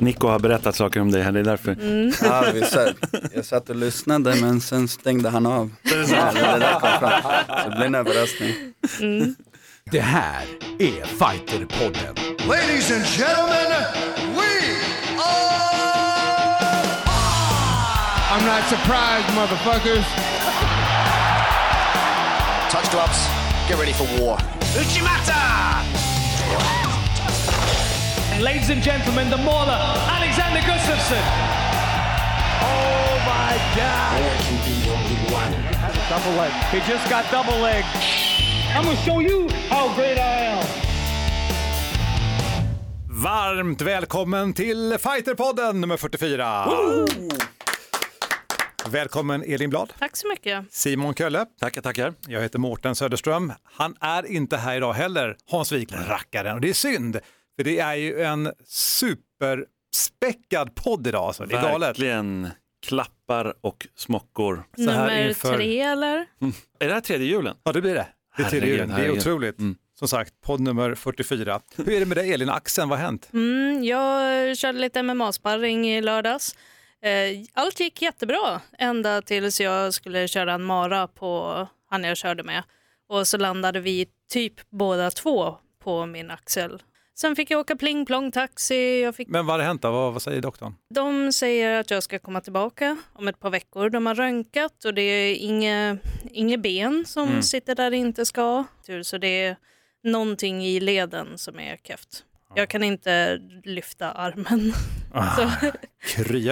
Nico har berättat saker om dig här, det är därför. Mm. Ja, jag satt och lyssnade, men sen stängde han av. Det blir en överraskning. Mm. Det här är Fighterpodden. Ladies and gentlemen, we are... I'm not surprised, motherfuckers. Touch gloves, get ready for war. Uchimata! Ladies and gentlemen, the mauler, Alexander Gustafsson. Oh my God! I can be the only one. Double leg. He just got double leg. I'm gonna show you how great I am. Varmt välkommen till Fighterpodden nummer 44. Woo! Välkommen Elin Blad. Tack så mycket. Simon Kölle. Tackar. Jag heter Mårten Söderström. Han är inte här idag heller. Hans Wik rackaren, och det är synd. Det är ju en superspäckad podd idag. Så det är galet. Verkligen klappar och smockor. Så nummer här inför... 3 eller? Mm. Är det här tredje julen? Ja, det blir det. Det är tredje julen. Det är otroligt. Mm. Som sagt, podd nummer 44. Hur är det med dig Elin? Axeln, vad har hänt? Jag körde lite MMA-sparring i lördags. Allt gick jättebra. Ända tills jag skulle köra en mara på han jag körde med. Och så landade vi typ båda två på min axel. Sen fick jag åka pling-plong taxi. Men vad har hänt då? Vad säger doktorn? De säger att jag ska komma tillbaka om ett par veckor. De har röntgat och det är inga ben som sitter där det inte ska. Så det är någonting i leden som är käft. Jag kan inte lyfta armen.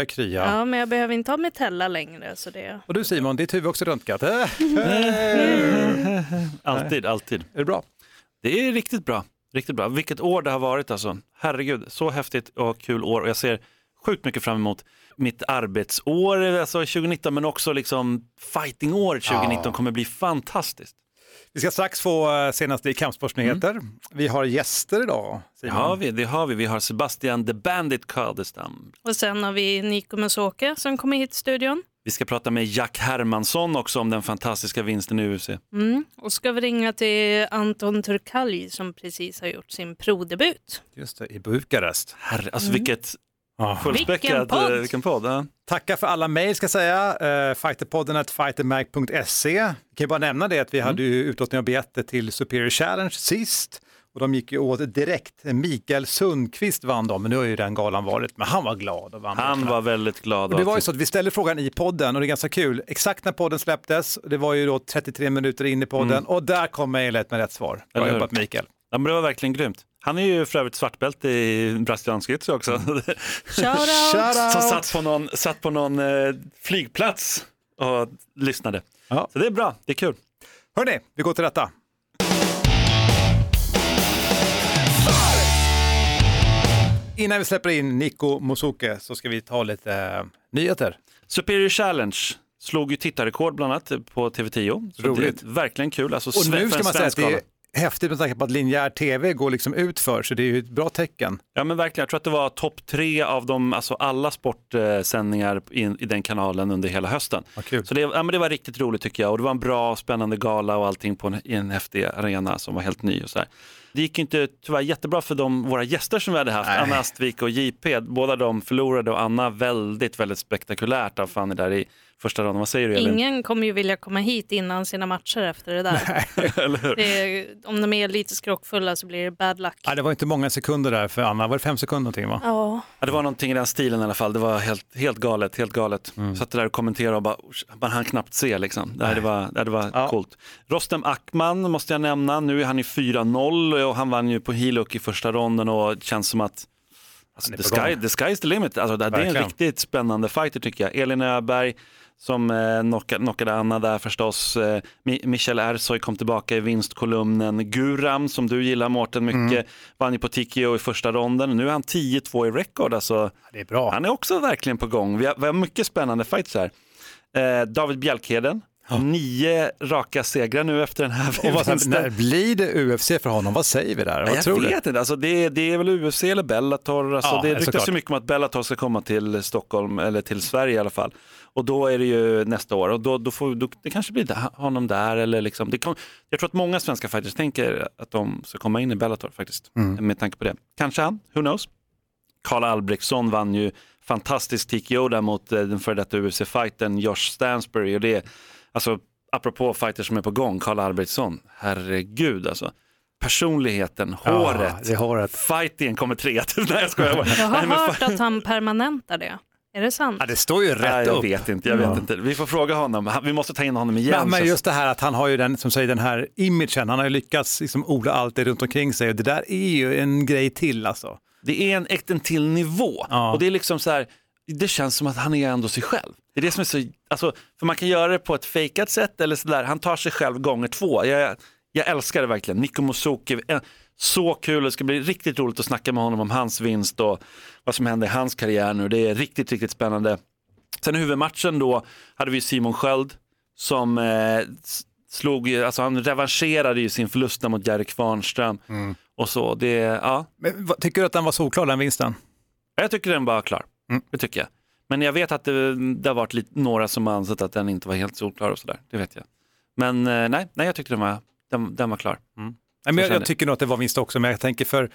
Krya. Ja, men jag behöver inte ha metella längre. Så det... Och du Simon, ditt huvud också röntgat. Alltid. Är det bra? Det är riktigt bra. Vilket år det har varit alltså. Herregud, så häftigt och kul år. Och jag ser sjukt mycket fram emot mitt arbetsår, alltså 2019, men också liksom fighting-år 2019 kommer bli fantastiskt. Vi ska strax få senaste i kampsportsnyheter. Vi har gäster idag. Det har vi. Vi har Sebastian The Bandit Karlström. Och sen har vi Nico Musoke som kommer hit till studion. Vi ska prata med Jack Hermansson också om den fantastiska vinsten i UFC. Och ska vi ringa till Anton Turkalj som precis har gjort sin prodebut. Just det, i Bukarest. Herre, alltså vilken podd. Ja. Tacka för alla mejl ska jag säga. Fighterpodden@fightermag.se. Jag kan ju bara nämna det att vi hade ju utlåtning av biljetter till Superior Challenge sist. Och de gick ju åt direkt. Mikael Sundqvist vann dem, men nu har ju den galan varit. Men han var glad. Han var väldigt glad. Och det var ju så att vi ställde frågan i podden och det är ganska kul. Exakt när podden släpptes, det var ju då 33 minuter in i podden. Och där kom mejlet med rätt svar. Bra jobbat Mikael. Ja, men det var verkligen grymt. Han är ju för övrigt svartbälte i brasiliansk jitsu också. Shoutout! Som satt på någon flygplats och lyssnade. Ja. Så det är bra, det är kul. Hörrni, vi går till detta. Innan vi släpper in Nico Musoke så ska vi ta lite nyheter. Superior Challenge slog ju tittarrekord bland annat på TV10. Så roligt. Det är verkligen kul. Alltså, och nu ska man säga att det är häftigt med tanke på att linjär tv går liksom ut för, så det är ju ett bra tecken. Ja men verkligen, jag tror att det var topp 3 av de, alltså alla sportsändningar i den kanalen under hela hösten. Så det var riktigt roligt tycker jag, och det var en bra spännande gala och allting på en häftig arena som var helt ny och så här. Det gick inte tyvärr jättebra för våra gäster som vi hade haft, Anna Astvik och JP. Båda de förlorade och Anna väldigt, väldigt spektakulärt av Fanny där i första raden. Vad säger du, Elin? Ingen kommer ju vilja komma hit innan sina matcher efter det där. Eller hur? Om de är lite skrockfulla så blir det bad luck. Ja, det var inte många sekunder där för Anna. Var det 5 sekunder någonting va? Ja, det var någonting i den stilen i alla fall. Det var helt galet. Satt där och kommenterade och bara, man hann knappt se liksom. Det var coolt. Rostam Akman måste jag nämna. Nu är han i 4-0 och han vann ju på heel-hook i första ronden och känns som att alltså, the sky is the limit. Alltså, det är en riktigt spännande fighter tycker jag. Elina Öberg som knockade Anna där förstås. Michel Ersoy kom tillbaka i vinstkolumnen. Guram som du gillar Mårten mycket vann ju på TKO i första ronden. Nu är han 10-2 i rekord. Alltså, det är bra. Han är också verkligen på gång. Vi har mycket spännande fights här. David Bjälkheden. 9 raka segrar nu efter den här. När blir det UFC för honom? Vad säger vi där? Vad tror du? Jag vet inte. Alltså det är väl UFC eller Bellator. Alltså det ryktas så mycket om att Bellator ska komma till Stockholm eller till Sverige i alla fall. Och då är det ju nästa år. Och då det kanske blir honom där. Eller liksom. Jag tror att många svenska fighters tänker att de ska komma in i Bellator faktiskt. Med tanke på det. Kanske han, who knows. Karl Albrektsson vann ju fantastisk TKO där mot den före detta UFC-fighten Josh Stansbury. Och det är, alltså, apropå fighters som är på gång, Karl Albrektsson, herregud alltså. Personligheten, håret, ja, det är håret. Fighting kommer tre. Nej, jag skojar bara. Jag har hört att han permanentar det. Är det sant? Ja, det står ju rätt upp. Jag vet inte. Vi får fråga honom. Vi måste ta in honom igen. Men just det här att han har ju den, som säger, den här imagen. Han har ju lyckats liksom odla allt det runt omkring sig. Och det där är ju en grej till alltså. Det är en till nivå. Ja. Och det är liksom så här, det känns som att han är ändå sig själv. Det är det som är så, alltså, för man kan göra det på ett fejkat sätt eller så där. Han tar sig själv gånger två. Jag älskar det verkligen. Nico Musoke, så kul. Det ska bli riktigt roligt att snacka med honom om hans vinst och vad som händer i hans karriär nu. Det är riktigt, riktigt spännande. Sen i huvudmatchen då hade vi Simon Sköld som slog, alltså han revanscherade ju sin förlust mot Jerry Kvarnström. Mm. Och så, det, ja. Men, tycker du att den var solklar, den vinsten? Jag tycker den var klar. Mm. Det tycker jag. Men jag vet att det har varit några som har ansett att den inte var helt solklar och sådär. Det vet jag. Men nej, jag tyckte den var klar. Mm. Men jag tycker nog att det var vinst också, men jag tänker för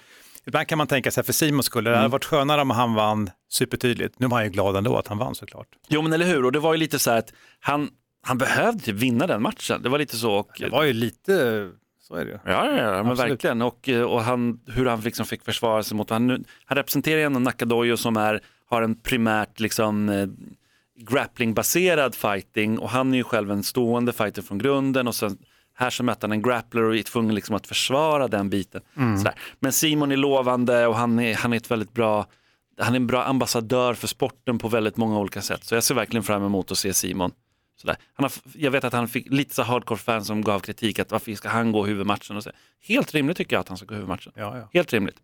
ibland kan man tänka sig för Simon skulle det hade varit skönare om han vann supertydligt. Nu var han ju glad ändå att han vann såklart. Jo men eller hur, och det var ju lite så här att han behövde typ vinna den matchen. Det var lite så, och det var ju lite så är det ju. Ja, men verkligen, och han, hur han liksom fick försvara sig mot han representerar en Nakadojo som har en primärt liksom grappling-baserad fighting, och han är ju själv en stående fighter från grunden, och sen här så mötte han en grappler och är tvungen liksom att försvara den biten. Mm. Sådär. Men Simon är lovande och han är ett väldigt bra, han är en bra ambassadör för sporten på väldigt många olika sätt. Så jag ser verkligen fram emot att se Simon. Sådär. Jag vet att han fick lite så hardcore-fans som gav kritik att varför ska han gå huvudmatchen? Och så. Helt rimligt tycker jag att han ska gå huvudmatchen. Ja. Helt rimligt.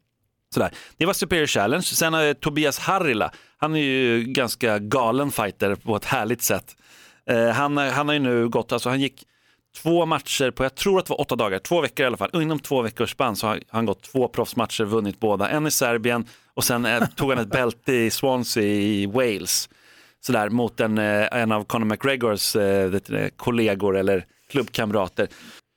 Sådär. Det var Superior Challenge. Sen har Tobias Harila. Han är ju ganska galen fighter på ett härligt sätt. Han har ju nu gått, alltså han gick 2 matcher på, jag tror att det var 8 dagar, 2 veckor i alla fall. Inom 2 veckors spann så har han gått 2 proffsmatcher, vunnit båda. En i Serbien och sen tog han ett bälte i Swansea i Wales. Sådär, mot en av Conor McGregors kollegor eller klubbkamrater.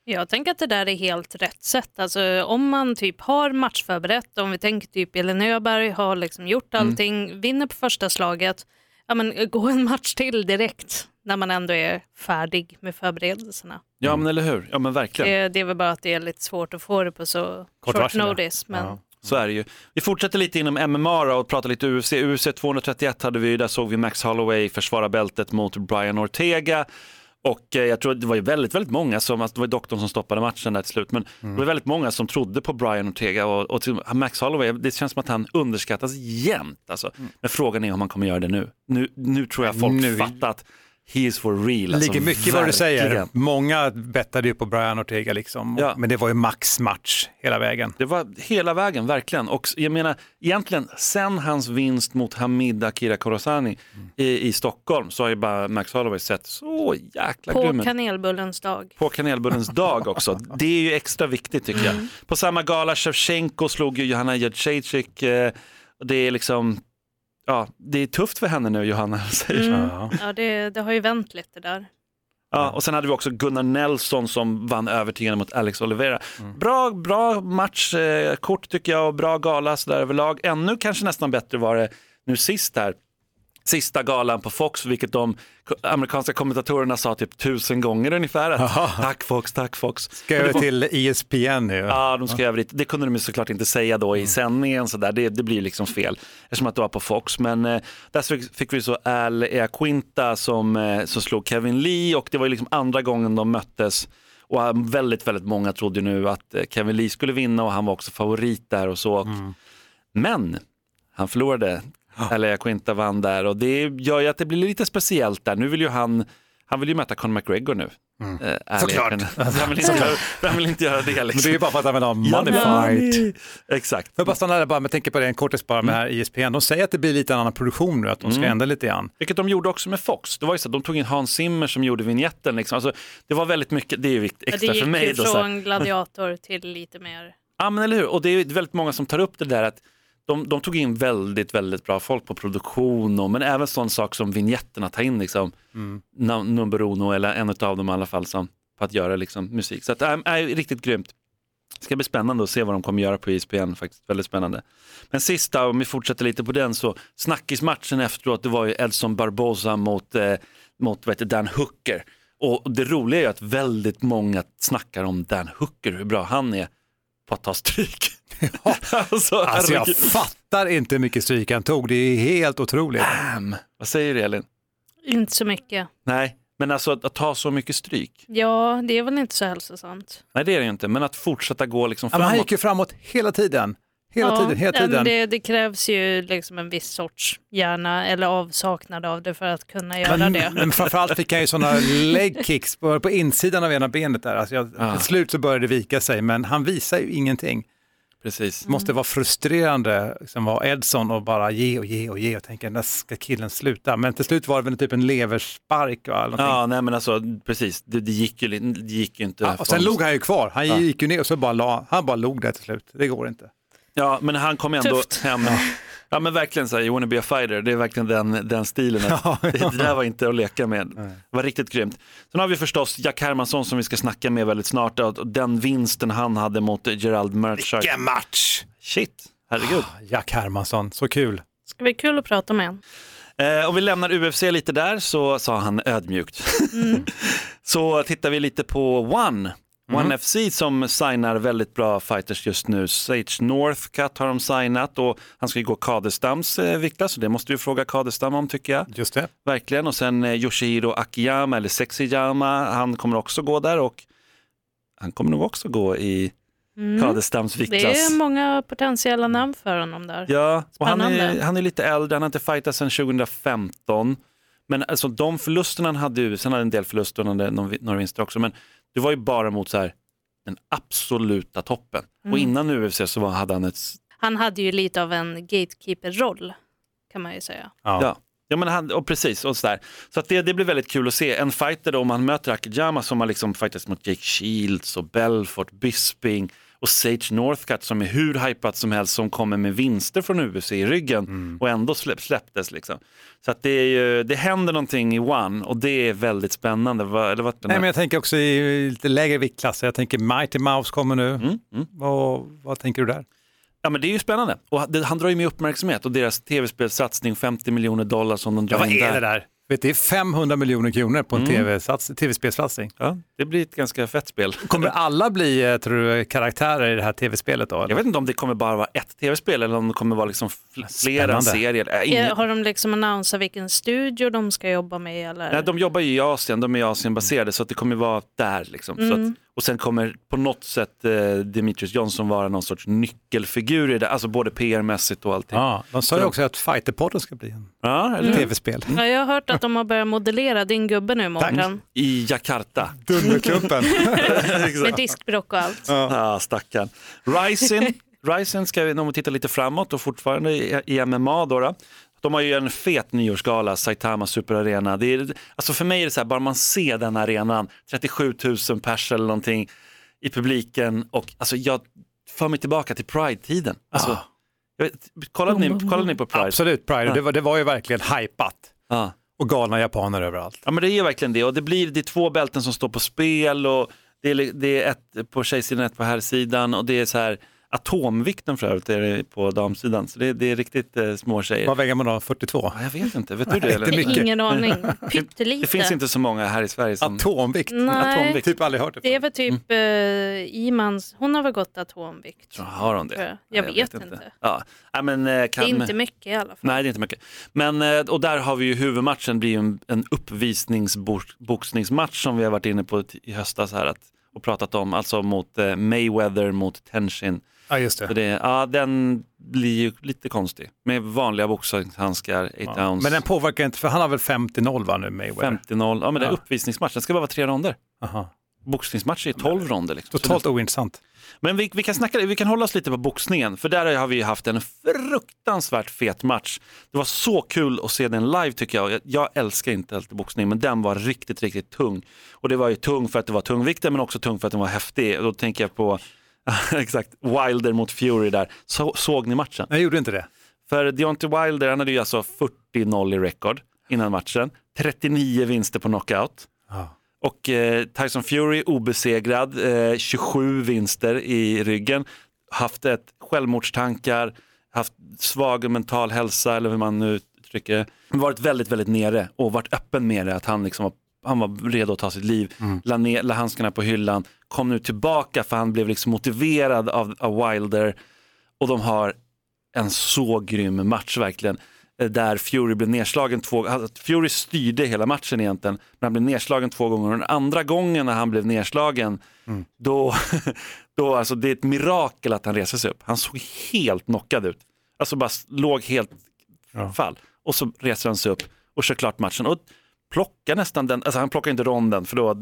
Jag tänker att det där är helt rätt sätt. Alltså, om man typ har matchförberett, om vi tänker typ Elina Öberg har liksom gjort allting, vinner på första slaget, ja, men gå en match till direkt när man ändå är färdig med förberedelserna. Ja, men eller hur? Ja, men verkligen. Det är väl bara att det är lite svårt att få det på så kort notice. Men... Ja. Så är det ju. Vi fortsätter lite inom MMA och pratar lite UFC. UFC 231 hade vi, där såg vi Max Holloway försvara bältet mot Brian Ortega. Och jag tror det var ju väldigt, väldigt många som, alltså det var doktorn som stoppade matchen där till slut, men det var väldigt många som trodde på Brian Ortega och Max Holloway, det känns som att han underskattas jämt alltså. Men frågan är om han kommer göra det nu. Nu tror jag folk fattat he is for real. Alltså, ligger mycket vad du säger. Många bettade ju på Brian Ortega liksom, ja. Men det var ju Max match hela vägen. Det var hela vägen, verkligen. Och jag menar, egentligen sen hans vinst mot Hamid Akira Korosani i Stockholm så har ju bara Max Holloway sett så jäkla grym. På kanelbullens dag. På kanelbullens dag också. Det är ju extra viktigt tycker jag. På samma gala Shevchenko slog ju Joanna Jędrzejczyk. Det är liksom... Ja, det är tufft för henne nu, Johanna. Säger Ja, det har ju vänt lite där. Ja, och sen hade vi också Gunnar Nelson som vann övertygande mot Alex Oliveira. Bra matchkort tycker jag, och bra gala så där överlag. Ännu kanske nästan bättre var det nu sist här. Sista galan på Fox, vilket de amerikanska kommentatorerna sa typ 1000 gånger ungefär. Att, tack Fox. Ska över till ESPN nu? Ja, de ska över dit. Det kunde de såklart inte säga då i sändningen. Så där. Det blir liksom fel eftersom att det var på Fox. Men där fick vi så Al Iaquinta som slog Kevin Lee, och det var ju liksom andra gången de möttes. Och väldigt, väldigt många trodde nu att Kevin Lee skulle vinna, och han var också favorit där och så. Men han förlorade. Eller Iaquinta vann där, och det gör ju att det blir lite speciellt där. Nu vill ju han vill ju möta Conor McGregor nu. Såklart. Han vill inte göra det liksom. Men det är ju bara för att han vill ha money fight. Exakt. Jag bara stannar där bara, men tänker på det en kortis bara med här ESPN. De säger att det blir lite en annan produktion nu, att de ska ändra lite grann. Vilket de gjorde också med Fox. Det var ju så att de tog in Hans Zimmer som gjorde vignetten liksom. Alltså, det var väldigt mycket, det är ju extra för mig. Det gick från gladiator till lite mer. Ja, men eller hur? Och det är väldigt många som tar upp det där att de tog in väldigt, väldigt bra folk på produktion, men även sån sak som vignetten att ta in liksom, Number Uno eller en av dem i alla fall, som, på att göra liksom, musik. Så att, riktigt grymt. Det ska bli spännande att se vad de kommer göra på ESPN, faktiskt väldigt spännande. Men sista, om vi fortsätter lite på den, så snackismatchen efteråt, det var ju Edson Barboza mot Dan Hooker. Och det roliga är att väldigt många snackar om Dan Hooker, hur bra han är på att ta stryk. Ja. alltså jag fattar inte hur mycket stryk han tog, det är helt otroligt. Vad säger du, Elin? Inte så mycket. Nej. Men alltså att ta så mycket stryk. Ja, det är väl inte så hälsosamt. Nej, det är det ju inte. Men att fortsätta gå liksom framåt. Men han gick ju framåt hela tiden. Hela tiden. Det krävs ju liksom en viss sorts hjärna eller avsaknad av det för att kunna göra det. Men framförallt fick han ju sådana leg kicks på insidan av ena benet där. Alltså till slut så började det vika sig, men han visar ju ingenting. Precis. Det måste vara frustrerande liksom, var Edson och bara ge och tänka, när ska killen sluta? Men till slut var det väl typ en leverspark eller någonting. Ja, nej men alltså precis, det gick ju inte. Ja, och sen log han ju kvar. Han gick ju ner och så bara log där till slut. Det går inte. Ja, men han kom ändå hem. Ja, men verkligen så här, you wanna be a fighter. Det är verkligen den stilen. Det där var inte att leka med. Nej. Det var riktigt grymt. Sen har vi förstås Jack Hermansson som vi ska snacka med väldigt snart. Och den vinsten han hade mot Gerald Meerschaert. Vilken match! Shit, herregud. Jack Hermansson, så kul. Ska bli kul att prata med honom. Om vi lämnar UFC lite där, så sa han ödmjukt. Så tittar vi lite på One FC som signar väldigt bra fighters just nu. Sage Northcutt har de signat och han ska ju gå Kaderstams viktklass, så det måste du fråga Kaderstam om, tycker jag. Just det. Verkligen. Och sen Yoshihiro Akiyama eller Sexyama, han kommer också gå där och han kommer nog också gå i Kaderstams viktklass. Det är många potentiella namn för honom där. Ja, och han är lite äldre, han har inte fightat sedan 2015. Men alltså de förlusterna han hade ju, sen hade en del förluster och några vinster också, men det var ju bara mot så här, den absoluta toppen. Och innan UFC så hade han ett... Han hade ju lite av en gatekeeper-roll, kan man ju säga. Ja men han, och precis. Och så att det blir väldigt kul att se. En fighter då, om han möter Akiyama som har liksom fightats mot Jake Shields och Belfort, Bisping och Sage Northcutt som är hur hypat som helst, som kommer med vinster från UFC i ryggen och ändå släpptes liksom. Så att det händer någonting i One och det är väldigt spännande. Men jag tänker också i lite lägre viktklasser. Jag tänker Mighty Mouse kommer nu. Vad tänker du där? Ja, men det är ju spännande. Och han drar ju med uppmärksamhet och deras tv-spelsatsning, $50 miljoner som de drar in där. Vad är det där? Vet, det är $500 miljoner på en tv-spelsatsning. Ja, det blir ett ganska fett spel. Kommer alla bli, tror du, karaktärer i det här tv-spelet då? Eller? Jag vet inte om det kommer bara vara ett tv-spel eller om det kommer vara liksom flera serier. Har de liksom annonserat vilken studio de ska jobba med? Eller? Nej, de jobbar ju i Asien. De är Asien-baserade, så att det kommer vara där liksom. Så att, och sen kommer på något sätt Demetrious Johnson vara någon sorts nyckelfigur i det. Alltså både PR-mässigt och allting. Ja, de sa ju också att Fighterpodden ska bli en tv-spel. Ja, jag har hört att de har börjat modellera din gubbe nu imorgon. I Jakarta. Dunderklumpen. Med diskbråck och allt. Ja, stackarn. Rising ska vi nog titta lite framåt och fortfarande i MMA då. De har ju en fet nyårsgala, Saitama Superarena. Det är, alltså för mig är det så här, bara man ser den arenan, 37 000 pers eller någonting i publiken. Och alltså jag för mig tillbaka till Pride-tiden. Alltså, kollade ni på Pride? Absolut, Pride. Ja. Det var ju verkligen hypat. Ja. Och galna japaner överallt. Ja, men det är ju verkligen det. Och det är två bälten som står på spel. Och det är ett på tjejsidan, ett på herrsidan. Och det är så här... Atomvikten för övrigt är det på damsidan. Så det är riktigt små tjejer. Vad väger man då? 42? Ja, jag vet inte. Vet du det? Eller? Ingen aning. Pyttelite. Det finns inte så många här i Sverige som... Atomvikt? Nej. Atomvikt. Typ aldrig hört det. Det är väl typ Imans... Hon har väl gått atomvikt. Så har hon det? Jag vet inte. Ja, men, det är inte mycket i alla fall. Nej, det är inte mycket. Men, och där har vi ju huvudmatchen. Det blir ju en uppvisningsboxningsmatch som vi har varit inne på i höstas här att... och pratat om, alltså mot Mayweather mot Tenshin. Ja, just det. Den blir ju lite konstig. Med vanliga boxhandskar, 8 ounce. Men den påverkar inte, för han har väl 50-0 va nu, Mayweather? 50-0, ja men det är uppvisningsmatch. Den ska bara vara 3 ronder. Boxningsmatch är 12 ronder. Liksom. Totalt ointressant. Men vi kan hålla oss lite på boxningen. För där har vi ju haft en fruktansvärt fet match. Det var så kul att se den live, tycker jag. Jag älskar inte alltid boxning, men den var riktigt, riktigt tung. Och det var ju tung för att det var tungvikten, men också tung för att den var häftig. Och då tänker jag på exakt Wilder mot Fury där. Såg ni matchen? Jag gjorde inte det. För Deontay Wilder, han hade ju alltså 40-0 i rekord innan matchen. 39 vinster på knockout. Och Tyson Fury obesegrad, 27 vinster i ryggen, haft ett självmordstankar, haft svag mental hälsa eller hur man nu uttrycker, varit väldigt väldigt nere och varit öppen med det, att han liksom han var redo att ta sitt liv, la handskarna på hyllan, kom nu tillbaka för han blev liksom motiverad av Wilder, och de har en så grym match verkligen, där Fury blev nedslagen Fury styrde hela matchen egentligen, men han blev nedslagen 2 gånger, och den andra gången när han blev nedslagen då alltså det är ett mirakel att han reser sig upp. Han såg helt knockad ut. Alltså bara låg helt fall, och så reser han sig upp och kör klart matchen och plockar nästan den, alltså han plockar inte ronden för då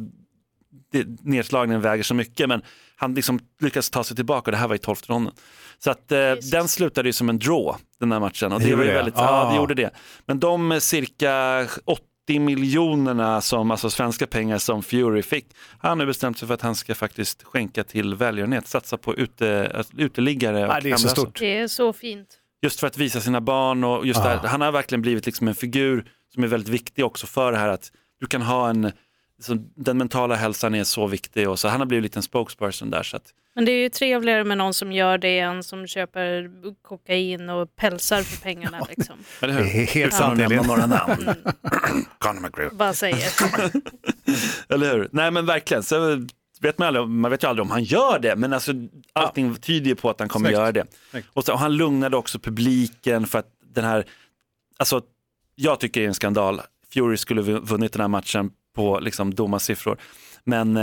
nedslagningen väger så mycket, men han liksom lyckas ta sig tillbaka, och det här var i 12:e ronden. Så att den slutade ju som en draw den här matchen, och det var ju väldigt det gjorde det. Men de cirka 80 miljonerna som, alltså svenska pengar som Fury fick, han har nu bestämt sig för att han ska faktiskt skänka till välgörenhet, satsa på uteliggare och det är så stort. Det är så fint. Just för att visa sina barn, och just där, han har verkligen blivit liksom en figur som är väldigt viktig också för det här, att du kan ha en så, den mentala hälsan är så viktig, och så han har blivit en liten spokesperson där, så att... Men det är ju trevligare med någon som gör det än som köper kokain och pälsar för pengarna liksom. Eller hur? Det är helt sant, jag nämner några namn. Conor McGregor. Vad säger? Eller hur? Nej men verkligen, så vet man aldrig, man vet ju aldrig om han gör det, men alltså allting tyder ju på att han kommer göra det. Och han lugnade också publiken, för att den här, alltså jag tycker det är en skandal. Fury skulle vunnit den här matchen på liksom domarsiffror. Men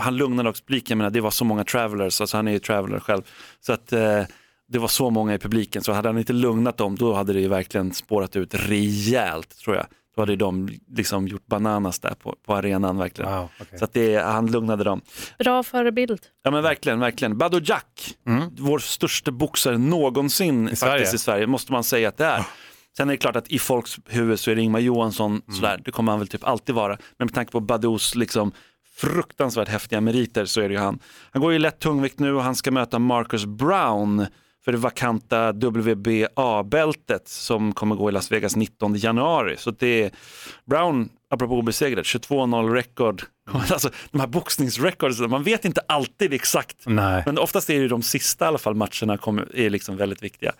han lugnade också publiken, men det var så många travelers, alltså han är ju traveler själv. Så att det var så många i publiken, så hade han inte lugnat dem, då hade det ju verkligen spårat ut rejält, tror jag. Då hade de liksom gjort bananas där på arenan verkligen. Wow, okay. Så att han lugnade dem. Bra förebild. Ja men verkligen, verkligen. Bado Jack, vår största boxare någonsin i Sverige, måste man säga att det är. Sen är det klart att i folks huvud så är det Ingmar Johansson sådär, det kommer han väl typ alltid vara. Men med tanke på Bados liksom fruktansvärt häftiga meriter så är det ju han. Han går ju lätt tungvikt nu, och han ska möta Marcus Brown för det vakanta WBA-bältet som kommer gå i Las Vegas 19 januari. Så det är Brown, apropå obesegrat, 22-0-rekord. Alltså de här boxningsrekorden, man vet inte alltid exakt. Nej. Men oftast är det de sista i alla fall matcherna är liksom väldigt viktiga.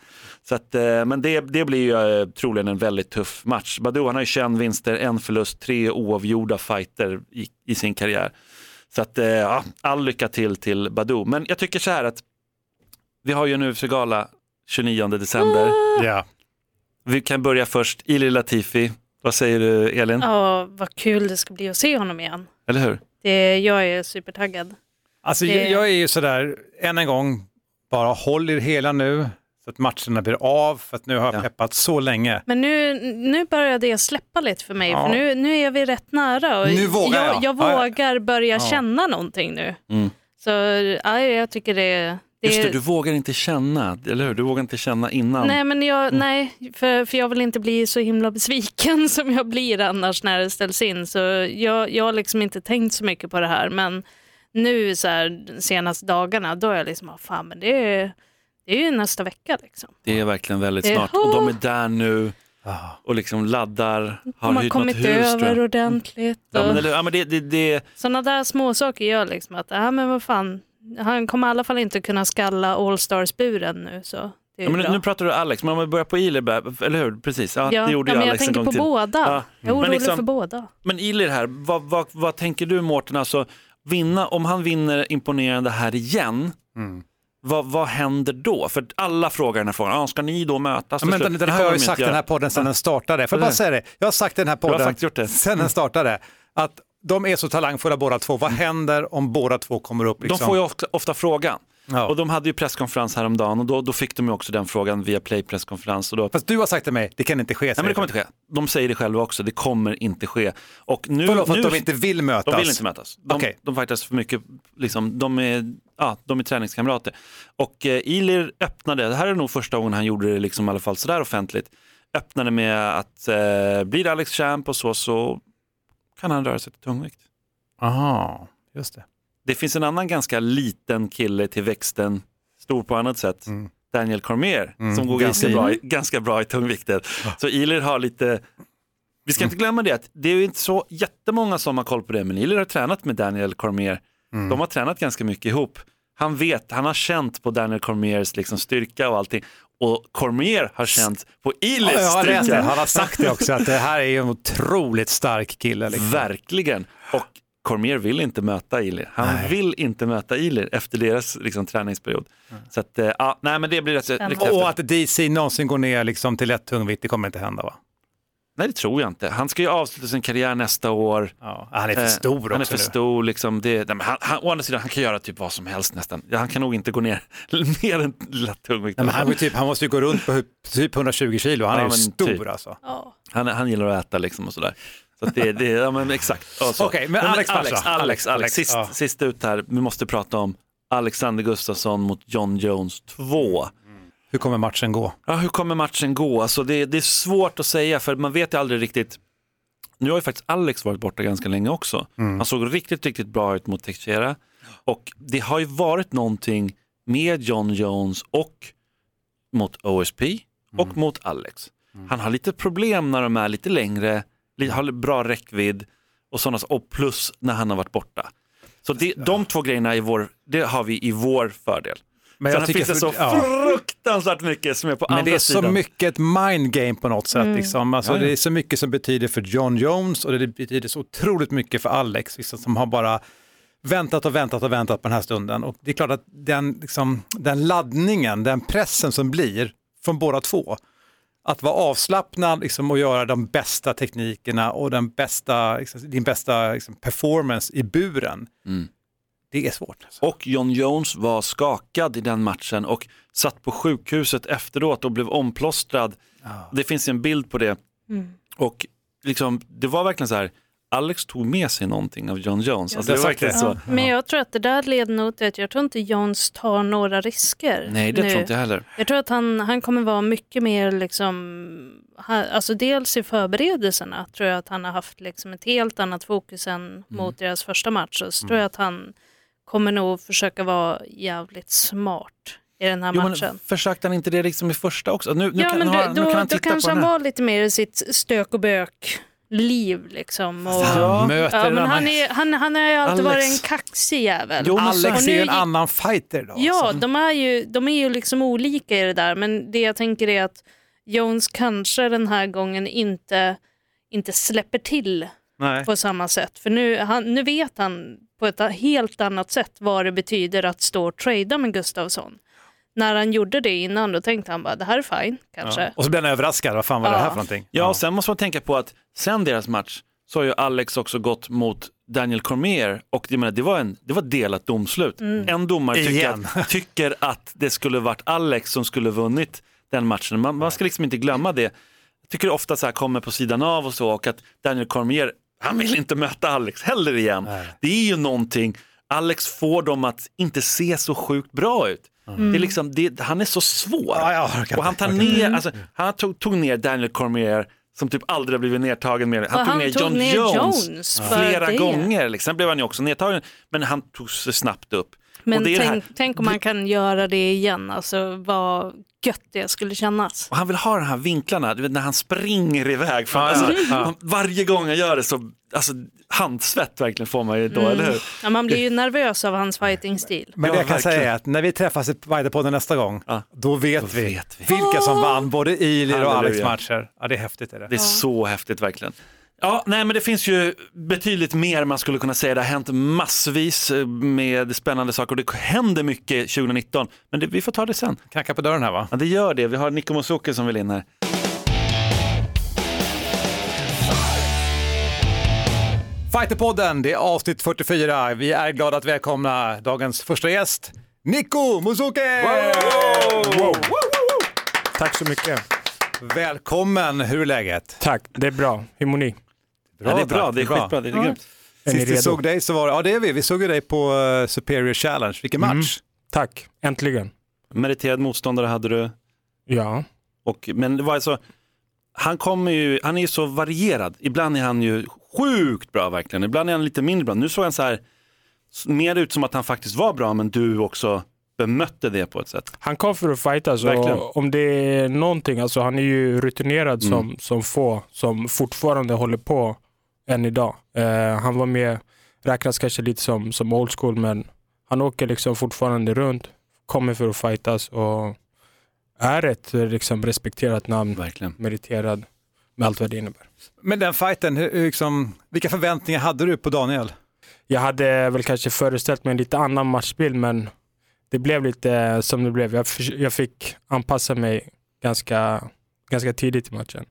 Så att, men det blir ju troligen en väldigt tuff match. Badou, han har ju 21 vinster, 1 förlust, 3 oavgjorda fighter i sin karriär. Så att, all lycka till Badou. Men jag tycker så här att vi har ju en UFC-gala 29 december. Yeah. Vi kan börja först. Ilir Latifi, vad säger du Elin? Ja, vad kul det ska bli att se honom igen. Eller hur? Jag är supertaggad. Alltså jag är ju sådär, än en gång, bara håll er hela nu så att matcherna blir av, för att nu har jag peppat så länge. Men nu börjar det släppa lite för mig, för nu är vi rätt nära. Och nu vågar jag vågar börja känna någonting nu. Mm. Så jag tycker just det, du vågar inte känna, eller hur? Du vågar inte känna innan. Nej, men för jag vill inte bli så himla besviken som jag blir annars när det ställs in. Så jag har liksom inte tänkt så mycket på det här. Men nu så här, senaste dagarna, då är jag liksom, men det är ju nästa vecka liksom. Det är verkligen väldigt snart. Och de är där nu och liksom laddar. Har man kommit över ordentligt? Och... Sådana där små saker gör liksom att, men vad fan. Han kommer i alla fall inte kunna skalla All-Stars-buren nu. Så det är nu pratar du Alex, men om vi börjar på Ilir, eller hur? Precis, det gjorde jag Alex en gång till. Jag tänker på båda. Jag är orolig för båda. Men Ilir här, vad tänker du Mårten? Alltså, om han vinner imponerande här igen, vad händer då? För alla frågar den här frågan. Ska ni då mötas? Men den här har jag ju sagt den här podden sedan den startade. Får jag bara säga det? Jag har sagt den här podden sedan den startade. Att de är så talangfulla båda två. Vad händer om båda två kommer upp? Liksom? De får ju ofta frågan. Ja. Och de hade ju presskonferens häromdagen, och då fick de ju också den frågan via Play-presskonferens. Fast du har sagt till mig, det kan inte ske. Nej, men det kommer inte ske. De säger det själva också, det kommer inte ske. Och för att de inte vill mötas? De vill inte mötas. De fightas för mycket, liksom, de är träningskamrater. Och Ilir öppnade, det här är nog första gången han gjorde det liksom, i alla fall sådär offentligt, öppnade med att blir Alex champ och så kan han röra sig till tungvikt. Aha, just det. Det finns en annan ganska liten kille till växten, stor på annat sätt, Daniel Cormier, som går ganska bra i tungvikten. Så Ilir har lite Vi ska inte glömma det att det är ju inte så jättemånga som har koll på det, men Ilir har tränat med Daniel Cormier. De har tränat ganska mycket ihop. Han har känt på Daniel Cormiers liksom styrka och allting. Och Cormier har känt på Ilirs styrka. Han har sagt det också, att det här är ju en otroligt stark kille. Liksom. Verkligen. Och Cormier vill inte möta Ilir. Vill inte möta Ilir efter deras liksom, träningsperiod. Så att, nej, men det blir rätt, och att DC någonsin går ner liksom, till lätt tungvikt, det kommer inte hända, va? Nej, det tror jag inte. Han ska ju avsluta sin karriär nästa år. Ja, han är för stor också. Han är för stor. Liksom, å andra sidan, han kan göra typ vad som helst nästan. Han kan nog inte gå ner mer än lätt tungvikt. Nej, men han måste ju gå runt på typ 120 kilo. Han är ju stor typ. Alltså. Han gillar att äta liksom, och sådär. Så att det är, ja, men exakt. Okej, men Alex. Sist ut här. Vi måste prata om Alexander Gustafsson mot John Jones 2. Hur kommer matchen gå? Ja, hur kommer matchen gå? Alltså det är svårt att säga, för man vet ju aldrig riktigt. Nu har ju faktiskt Alex varit borta ganska länge också. Han såg riktigt bra ut mot Teixeira. Och det har ju varit någonting med John Jones och mot OSP och mot Alex. Han har lite problem när de är lite längre, har bra räckvidd och sådana, och plus när han har varit borta. Så de två grejerna det har vi i vår fördel. Men jag tycker det så fruktansvärt mycket som är på andra sidan. Men det är så mycket ett mindgame på något sätt. Liksom. Alltså, det är så mycket som betyder för John Jones, och det betyder så otroligt mycket för Alex, liksom, som har bara väntat på den här stunden. Och det är klart att den laddningen, den pressen som blir från båda två, att vara avslappnad liksom, och göra de bästa teknikerna och din bästa performance i buren. Det är svårt. Och John Jones var skakad i den matchen och satt på sjukhuset efteråt och blev omplåstrad. Det finns en bild på det. Och liksom, det var verkligen så här, Alex tog med sig någonting av John Jones. Alltså, det var verkligen så. Men jag tror att det där lednotet, jag tror inte Jones tar några risker. Nej, det tror inte jag heller. Jag tror att han kommer vara mycket mer liksom, alltså dels i förberedelserna tror jag att han har haft liksom ett helt annat fokus än mot deras första match. Så tror jag att han kommer nog försöka vara jävligt smart i den här matchen. Men försökte han inte det liksom i första också? Nu kanske han var lite mer i sitt stök och bök liv liksom. Han har ju alltid varit en kaxig jävel. Alex är ju en annan fighter då. Ja, de är ju liksom olika i det där, men det jag tänker är att Jones kanske den här gången inte släpper till på samma sätt. För nu vet han på ett helt annat sätt vad det betyder att stå och trada med Gustafsson. När han gjorde det innan, då tänkte han bara, det här är fine, kanske. Ja. Och så blev han överraskad, vad fan var det här för någonting? Ja, och sen måste man tänka på att sen deras match så har ju Alex också gått mot Daniel Cormier, och jag menar, det var delat domslut. En domare tycker att det skulle varit Alex som skulle vunnit den matchen. Man ska liksom inte glömma det. Jag tycker det ofta så här kommer på sidan av och så, och att Daniel Cormier, han vill inte möta Alex heller igen. Nej. Det är ju någonting, Alex får dem att inte se så sjukt bra ut. Det är liksom, han är så svår. Och han tar ner, alltså, han tog ner Daniel Cormier som typ aldrig har blivit nedtagen mer. Han tog ner John Jones flera gånger. Liksom. Sen blev han ju också nedtagen, men han tog sig snabbt upp. Men tänk om man kan göra det igen. Alltså vad gött det skulle kännas. Och han vill ha de här vinklarna. Du vet, när han springer iväg. Varje gång jag gör det så, alltså, handsvett verkligen får man ju då, eller hur? Ja, man blir ju nervös av hans fighting-stil. Men det jag kan säga är att när vi träffas i Fighterpodden nästa gång, då vet vi vilka som vann både Ilir och Alex matcher. Ja, det är häftigt. Det är så häftigt verkligen. Ja, nej, men det finns ju betydligt mer man skulle kunna säga. Det har hänt massvis med spännande saker, och det händer mycket 2019. Men vi får ta det sen. Knacka på dörren här, va? Ja, det gör det. Vi har Nico Musoke som vill in här. Fighterpodden, det är avsnitt 44. Vi är glada att välkomna dagens första gäst, Nico Musoke! Wow. Tack så mycket. Välkommen, hur är läget? Tack, det är bra. Hur mår ni? Ja, det är bra, det är skitbra, det är grymt. Sist vi såg dig så var det är vi. Vi såg ju dig på Superior Challenge. Vilken match? Tack, äntligen. Meriterad motståndare hade du. Ja. Men det var alltså, han är ju så varierad. Ibland är han ju sjukt bra verkligen. Ibland är han lite mindre bra. Nu såg han så här mer ut som att han faktiskt var bra, men du också bemötte det på ett sätt. Han kom för att fighta, så verkligen. Om det är någonting, alltså han är ju rutinerad som fortfarande håller på än idag. Han var med, räknas kanske lite som old school, men han åker liksom fortfarande runt, kommer för att fightas och är ett liksom respekterat namn, verkligen. Meriterad med allt vad det innebär. Men den fighten, liksom, vilka förväntningar hade du på Daniel? Jag hade väl kanske föreställt mig en lite annan matchbild, men det blev lite som det blev. Jag fick anpassa mig ganska tidigt i matchen.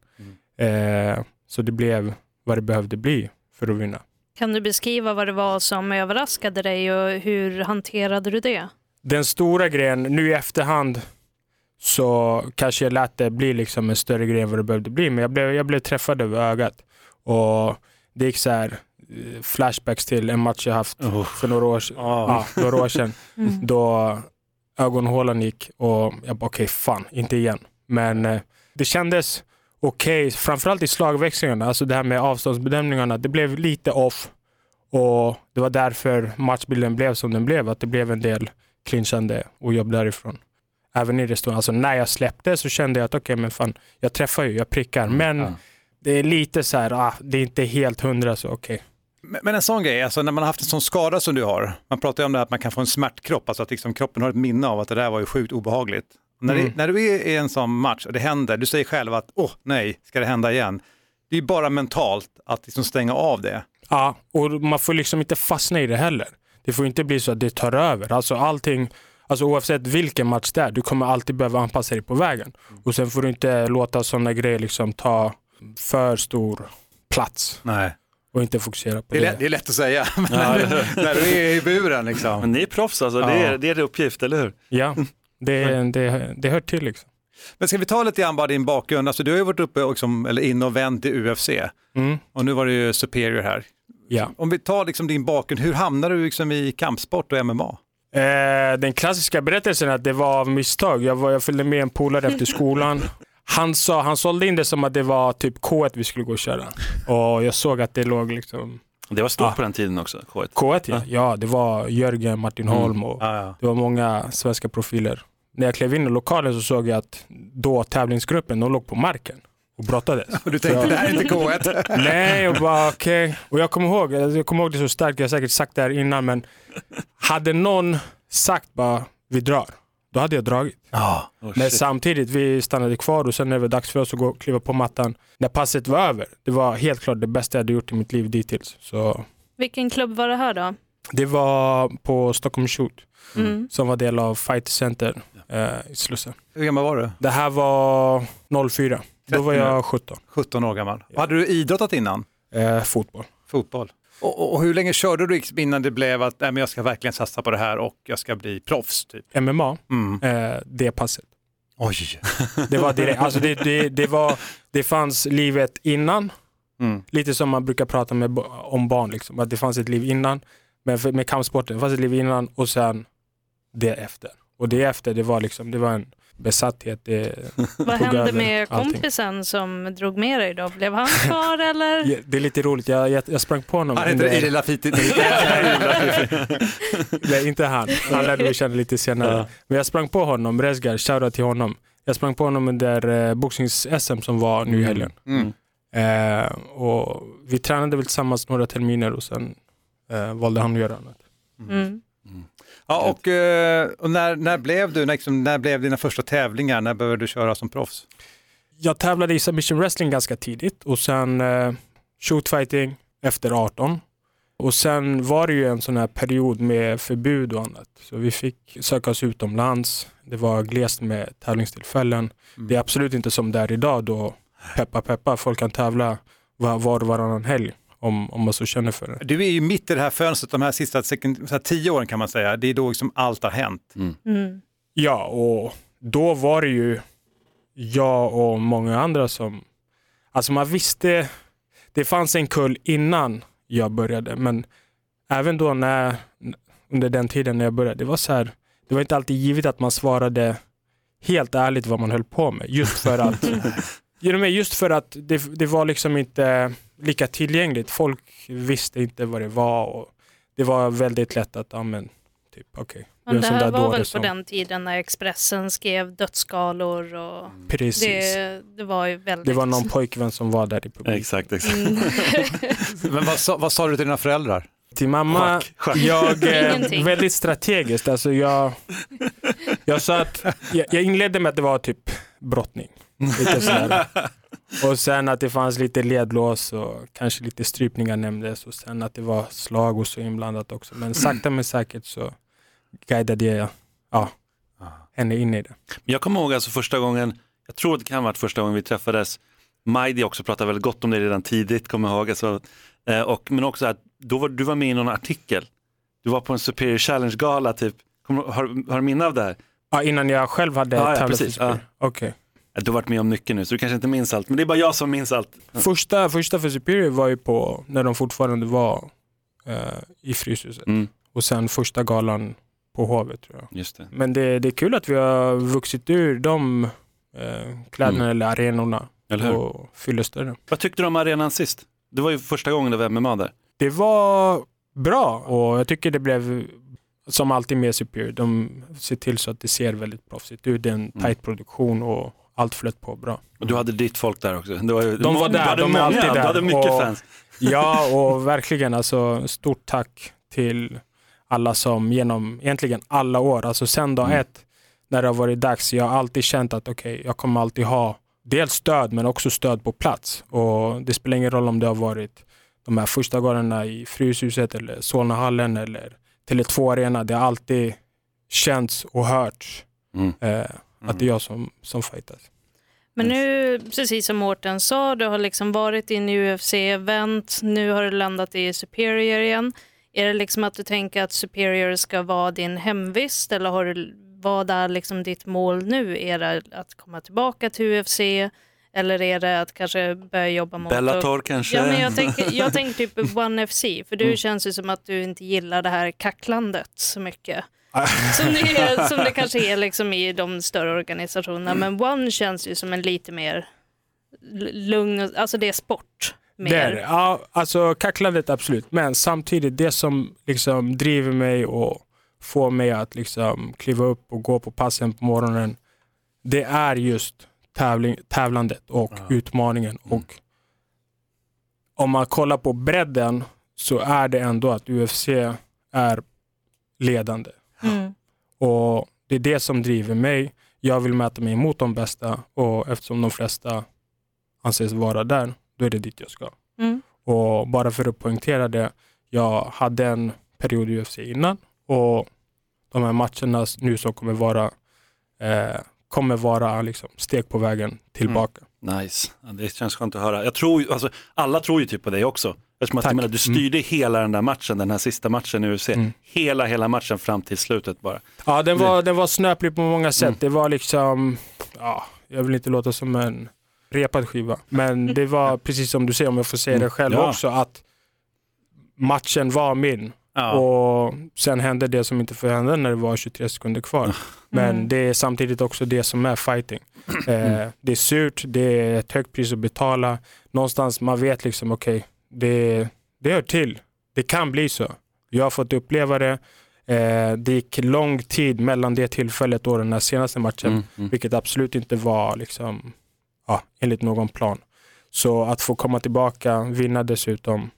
Så det blev vad det behövde bli för att vinna. Kan du beskriva vad det var som överraskade dig och hur hanterade du det? Den stora grejen, nu i efterhand så kanske jag lät det bli liksom en större grej än vad det behövde bli. Men jag blev träffad över ögat. Och det gick så här flashbacks till en match jag haft för några år sedan. Då ögonhålan gick och jag bara okej, fan, inte igen. Men det kändes okej, framförallt i slagväxlingarna. Alltså det här med avståndsbedömningarna, det blev lite off. Och det var därför matchbilden blev som den blev. Att det blev en del clinchande och jobb därifrån. Även i det stora. Alltså när jag släppte så kände jag att okej, men fan, jag träffar ju, jag prickar. Men det är lite så här, det är inte helt 100 så okej. Men en sån grej, alltså när man har haft en sån skada som du har. Man pratar ju om det här att man kan få en smärtkropp. Alltså att liksom kroppen har ett minne av att det där var ju sjukt obehagligt. När du är i en sån match och det händer, du säger själv att nej, ska det hända igen? Det är ju bara mentalt att liksom stänga av det. Ja, och man får liksom inte fastna i det heller. Det får inte bli så att det tar över. Alltså allting... Alltså oavsett vilken match det är, du kommer alltid behöva anpassa dig på vägen. Och sen får du inte låta sådana grejer liksom ta för stor plats. Nej. Och inte fokusera på det. Det är lätt att säga, men när du är i buren liksom. Men ni är proffs alltså, det är uppgift, eller hur? Ja, det hör till liksom. Men ska vi ta lite grann bara din bakgrund? Alltså du har ju varit uppe liksom, eller in och vänt i UFC. Och nu var det ju Superior här. Ja. Om vi tar liksom din bakgrund, hur hamnade du liksom i kampsport och MMA? Den klassiska berättelsen är att det var av misstag. Jag följde med en polare efter skolan. Han sålde in det som att det var typ K1 vi skulle gå och köra. Och jag såg att det låg liksom... Det var stort på den tiden också, K1. K1, ja, det var Jörgen, Martin Holm och det var många svenska profiler. När jag klev in i lokalen så såg jag att då tävlingsgruppen, de låg på marken och brottades. Och du tänkte, det här är inte K1. Nej, jag bara okej. Och jag kommer ihåg det så starkt, jag har säkert sagt det här innan, men hade någon sagt bara, vi drar, då hade jag dragit. Men samtidigt, vi stannade kvar och sen när det var dags för oss att gå och kliva på mattan, när passet var över, det var helt klart det bästa jag hade gjort i mitt liv dittills. Så. Vilken klubb var det här då? Det var på Stockholm Shoot, som var del av Fight Center i Slussen. Hur gammal var du? Det här var 04. Då var jag 17. 17 år gammal. Ja. Hade du idrottat innan? Fotboll. Och hur länge körde du innan det blev att jag ska verkligen satsa på det här och jag ska bli proffs? Typ? MMA, det passet. Oj! Det var direkt. Alltså det fanns livet innan. Lite som man brukar prata om barn. Liksom. Att det fanns ett liv innan. Men med kampsporten, det fanns ett liv innan och sen det efter. Och det efter, det var liksom, det var en besatthet. Vad hände med kompisen som drog med dig då? Blev han kvar eller? Det är lite roligt, jag sprang på honom. Han heter Ilir Latifi. Nej, inte han. Han lärde mig känna lite senare. Ja. Men jag sprang på honom, Resgar, shoutout till honom. Jag sprang på honom under boxnings-SM som var nu i helgen. Och vi tränade väl tillsammans några terminer och sen valde han att göra annat. Ja, och när blev dina första tävlingar? När började du köra som proffs? Jag tävlade i submission wrestling ganska tidigt och sen shootfighting efter 18. Och sen var det ju en sån här period med förbud och annat. Så vi fick söka oss utomlands. Det var glest med tävlingstillfällen. Det är absolut inte som där idag då peppa. Folk kan tävla var och varannan helg. Om man så känner för det. Du är ju mitt i det här fönstret, de här sista 10 åren kan man säga. Det är då liksom allt har hänt. Ja, och då var det ju jag och många andra som... Alltså man visste... Det fanns en kull innan jag började. Men även då under den tiden när jag började. Det var så här... Det var inte alltid givet att man svarade helt ärligt vad man höll på med. Just för att det var liksom inte... lika tillgängligt. Folk visste inte vad det var och det var väldigt lätt att Typ. Okay. Men det här var väl som... på den tiden när Expressen skrev dödsskalor och precis. Det var ju väldigt... Det var någon pojkvän som var där i publiken. Exakt. Mm. Men vad sa du till dina föräldrar? Till mamma, jag är väldigt strategiskt. Alltså jag sa att jag inledde med att det var typ brottning. Lite så här. Och sen att det fanns lite ledlås och kanske lite strypningar nämndes. Och sen att det var slag och så inblandat också. Men sakta men säkert så guidade jag henne in i det. Jag kommer ihåg alltså första gången, jag tror det kan ha varit första gången vi träffades. Majdi också pratade väldigt gott om det redan tidigt, kommer jag ihåg. Alltså, men också att du var med i någon artikel. Du var på en Superior Challenge-gala typ. Har du minne av det här? Ja, innan jag själv hade tävlat i Superior. Okej. Du har varit med om mycket nu så du kanske inte minns allt. Men det är bara jag som minns allt. Första för Superior var ju på när de fortfarande var i Fryshuset. Mm. Och sen första galan på Hovet tror jag. Just det. Men det är kul att vi har vuxit ur de kläderna eller arenorna. Eller hur? Och fyllestörre. Vad tyckte du om arenan sist? Det var ju första gången du var MMA där. Det var bra och jag tycker det blev som alltid mer Superior. De ser till så att det ser väldigt proffsigt ut. Det är en tajt produktion och allt flöt på bra. Och du hade ditt folk där också. De var där, de är alltid där. Du hade mycket fans. Ja, och verkligen alltså stort tack till alla som genom egentligen alla år, alltså sen dag ett när det har varit dags, jag har alltid känt att okej, jag kommer alltid ha dels stöd men också stöd på plats. Och det spelar ingen roll om det har varit de här första gångerna i Fryshuset eller Solnahallen eller Tele2 Arena. Det har alltid känts och hörts att det är jag som fightas. Men nu, precis som Mårten sa, du har liksom varit in i UFC-event. Nu har du landat i Superior igen. Är det liksom att du tänker att Superior ska vara din hemvist? Eller vad är liksom ditt mål nu? Är det att komma tillbaka till UFC? Eller är det att kanske börja jobba mot... Bellator kanske? Ja, men jag tänker typ One FC. För du känns ju som att du inte gillar det här kacklandet så mycket. Som det kanske är liksom i de större organisationerna. Men One känns ju som en lite mer lugn... Alltså det är sport. Mer. Det är det. Ja, alltså kacklandet absolut. Men samtidigt det som liksom driver mig och får mig att liksom kliva upp och gå på passen på morgonen. Det är just... tävlandet och utmaningen och om man kollar på bredden så är det ändå att UFC är ledande och det är det som driver mig. Jag vill mäta mig mot de bästa och eftersom de flesta anses vara där, då är det dit jag ska. Och bara för att poängtera det, jag hade en period i UFC innan och de här matcherna nu som kommer vara liksom steg på vägen tillbaka. Nice. Det känns skönt att höra. Jag tror, alltså, alla tror ju typ på dig också. Eftersom att, jag menar, du styrde hela den där matchen, den här sista matchen i UFC. Hela matchen fram till slutet bara. Ja, den var snöplig på många sätt. Det var liksom, jag vill inte låta som en repad skiva. Men det var precis som du säger, om jag får säga det själv också, att matchen var min. Ja. Och sen hände det som inte får hända när det var 23 sekunder kvar. Men det är samtidigt också det som är fighting. Det är surt, det är ett högt pris att betala. Någonstans man vet liksom okej, det hör till. Det kan bli så. Jag har fått uppleva det. Det gick lång tid mellan det tillfället och den här senaste matchen. Vilket absolut inte var liksom, enligt någon plan. Så att få komma tillbaka, vinna dessutom.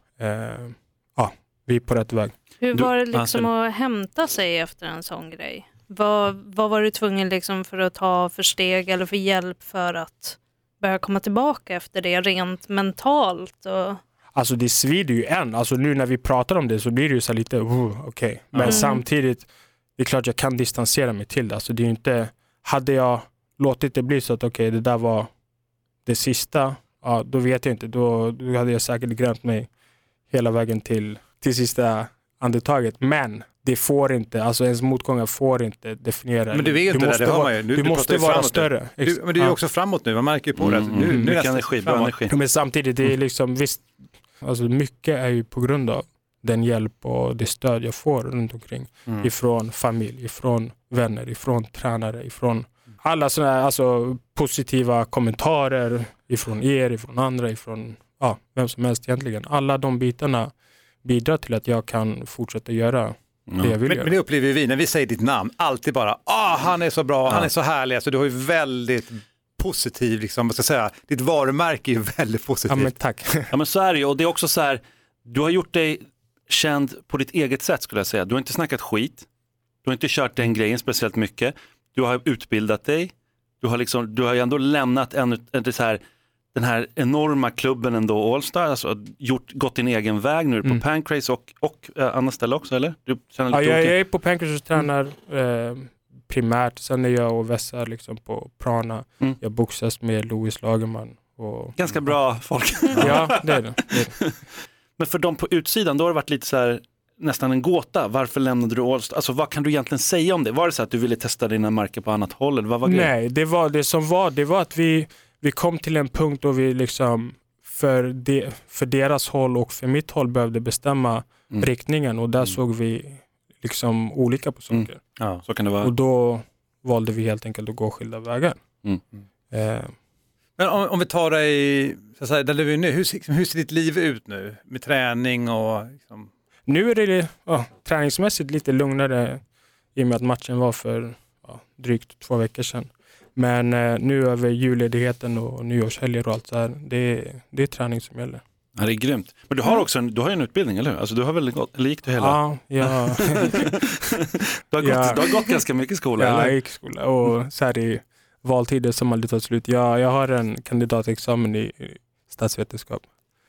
Vi är på rätt väg. Hur var det liksom att hämta sig efter en sån grej? Vad var du tvungen liksom för att ta för steg eller för hjälp för att börja komma tillbaka efter det rent mentalt? Och... Alltså det svider ju än. Alltså nu när vi pratar om det så blir det ju så lite okej. Men samtidigt, det är klart jag kan distansera mig till det. Alltså det är ju inte, hade jag låtit det bli så att okej, det där var det sista, då vet jag inte. Då hade jag säkert grämt mig hela vägen till sista andetaget, men det får inte, alltså ens motgångar får inte definiera. Men du vet inte det, har man ju. Du måste vara större. Men det är ju också framåt nu, man märker ju på det. Nu kan energi. Men samtidigt, det är liksom, visst, alltså mycket är ju på grund av den hjälp och det stöd jag får runt omkring. Ifrån familj, ifrån vänner, ifrån tränare, ifrån alla sådana här, alltså positiva kommentarer ifrån er, ifrån andra, ifrån vem som helst egentligen. Alla de bitarna bidrar till att jag kan fortsätta göra Det men det upplever vi när vi säger ditt namn. Alltid bara, han är så bra, han är så härlig. Alltså, du har ju väldigt positiv, liksom, ska säga. Ditt varumärke är ju väldigt positivt. Ja, men tack. Ja, men så är det ju. Och det är också så här, du har gjort dig känd på ditt eget sätt, skulle jag säga. Du har inte snackat skit. Du har inte kört den grejen speciellt mycket. Du har utbildat dig. Du har ju ändå lämnat den här enorma klubben ändå, Allstar, alltså, gått din egen väg nu på Pancrase och andra ställen också, eller? Du känner lite jag är på Pancrase och tränar primärt. Sen är jag och vässar liksom på Prana. Jag boxas med Louis Lagerman. Och, ganska bra folk. Ja, det är det. Men för dem på utsidan, då har det varit lite så här, nästan en gåta. Varför lämnade du Allstar? Alltså, vad kan du egentligen säga om det? Var det så att du ville testa dina marker på annat håll? Eller vad var grejen? Nej, det var att vi kom till en punkt då vi liksom för deras håll och för mitt håll behövde bestämma riktningen, och där såg vi liksom olika på saker. Ja, så kan det vara. Och då valde vi helt enkelt att gå skilda vägar. Men om vi tar dig, så säga, där du är nu, hur ser ditt liv ut nu med träning och liksom? Nu är det träningsmässigt lite lugnare i och med att matchen var för drygt 2 veckor sedan. Men nu över julledigheten och nyårshelger och allt så här, det är träning som gäller. Ja, det är grymt. Men du har också en utbildning, eller hur? Alltså, du har väl likt det hela? Ja. Du har gått ganska mycket skola, eller? Ja, jag gick skola. Och så här i valtider som aldrig tar slut. Jag har en kandidatexamen i statsvetenskap.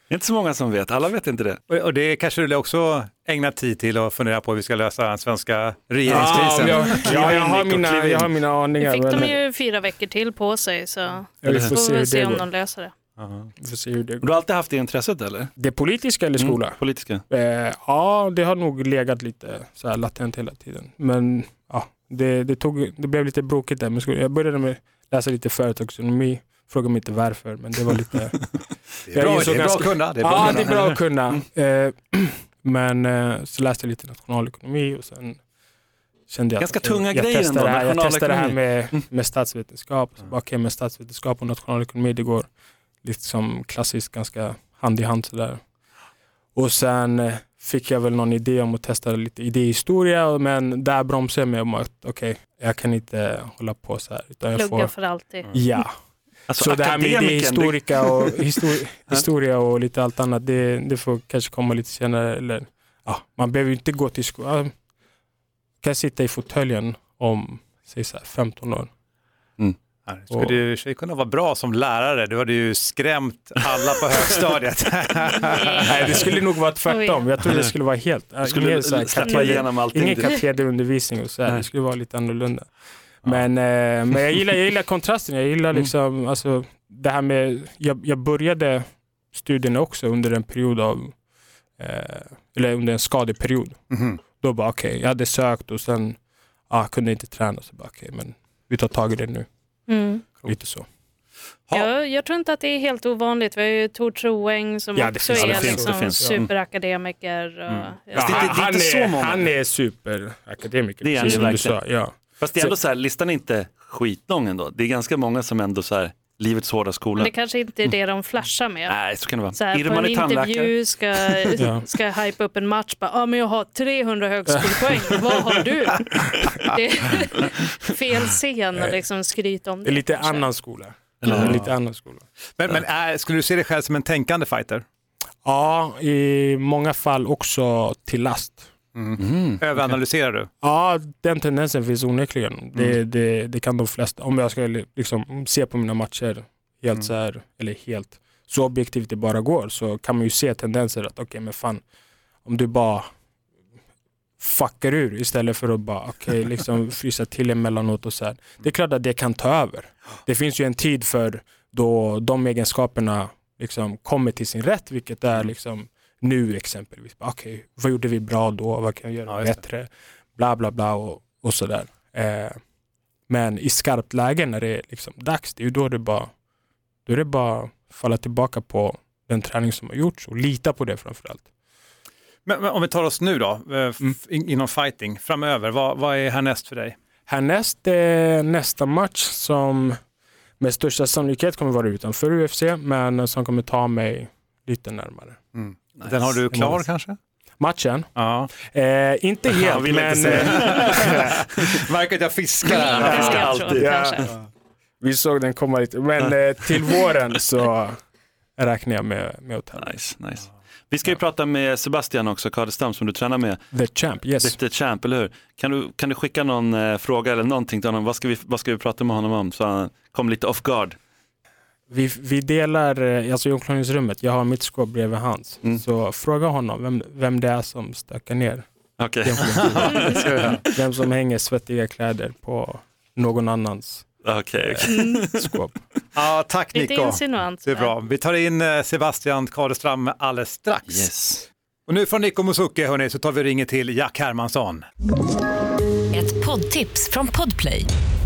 Det är inte så många som vet. Alla vet inte det. Och det kanske du också ägnar tid till att fundera på hur vi ska lösa den svenska regeringskrisen. Jag har mina aningar. Nu fick de ju 4 veckor till på sig, så vi får se om de löser det. Du har alltid haft det intresset, eller? Det politiska eller skola? Politiska. Ja, det har nog legat lite så här latent hela tiden. Men det blev lite brokigt där med skolan. Jag började med läsa lite företagsekonomi. Fråga mig inte varför, men det var lite... Det är bra att kunna. Men så läste jag lite nationalekonomi och sen kände jag... Ganska tunga grejer ändå. Jag testade det här med statsvetenskap. Okej, med statsvetenskap och nationalekonomi, det går liksom klassiskt ganska hand i hand sådär. Och sen fick jag väl någon idé om att testa lite idéhistoria, men där bromsade jag mig om att jag kan inte hålla på så här. Plugga för alltid. Ja. Alltså, så det här med historia och lite allt annat, det får kanske komma lite senare. Eller, man behöver ju inte gå till skolan. Kan sitta i fåtöljen om, säg så här, 15 år. Skulle du kunna vara bra som lärare? Du hade ju skrämt alla på högstadiet. Nej, det skulle nog vara tvärtom. Jag tror det skulle vara helt... Ingen katederundervisning och så här. Det skulle vara lite annorlunda. Men jag gillar kontrasten. Jag gillar liksom, alltså, det här med, jag började studierna också under en period av, eller under en skadeperiod. Då bara jag hade sökt och sen kunde inte träna. Så bara men vi tar tag i det nu. Lite så. Jag tror inte att det är helt ovanligt. Vi har ju Tor Troeng som också är superakademiker. Han är superakademiker. Det är precis som du sa, Fast det är ändå så här, listan är inte skitlång ändå. Det är ganska många som ändå så här, livets hårda skola. Men det kanske inte är det de flashar med. Nej, så kan det vara. Så här, på en intervju ska hype upp en match. Men jag har 300 högskolepoäng. Vad har du? Det är fel scen att liksom skryta om det. Det är lite annan skola. Men skulle du se dig själv som en tänkande fighter? Ja, i många fall också till last. Överanalyserar du? Ja, den tendensen finns onekligen. Det kan de flesta. Om jag ska liksom se på mina matcher helt så här, eller helt så objektivt det bara går, så kan man ju se tendenser att men fan, om du bara fuckar ur istället för att bara liksom frysa till emellanåt och så här. Det är klart att det kan ta över. Det finns ju en tid för då de egenskaperna liksom kommer till sin rätt, vilket är liksom nu exempelvis. Vad gjorde vi bra då? Vad kan jag göra bättre? Bla bla bla och sådär. Men i skarpt läge när det är liksom dags, det är ju då det bara falla tillbaka på den träning som har gjorts och lita på det framförallt. Men om vi tar oss nu då inom fighting framöver, vad är härnäst för dig? Härnäst är nästa match som med största sannolikhet kommer vara utanför UFC, men som kommer ta mig lite närmare. Den har du klar kanske? matchen. Ja. Inte helt, men... Verkar att jag fiskar här. Fiskar alltid. Ja. Vi såg den komma lite. Men till våren så räknar jag med hotell. Nice. Vi ska ju prata med Sebastian också, Karlström, som du tränar med. The Champ, yes. The Champ, eller hur? Kan du skicka någon fråga eller någonting till honom? Vad ska vi prata med honom om? Så han kom lite off guard. Vi delar alltså i omklädningsrummet. Jag har mitt skåp bredvid hans. Mm. Så fråga honom vem det är som stökar ner. Okej. Okay. Vem som hänger svettiga kläder på någon annans skåp. Ja, tack Nico. Det är bra. Vi tar in Sebastian Karlström alldeles strax. Yes. Och nu från Nico Musoke, hörni, så tar vi ringen till Jack Hermansson. Ett poddtips från Podplay.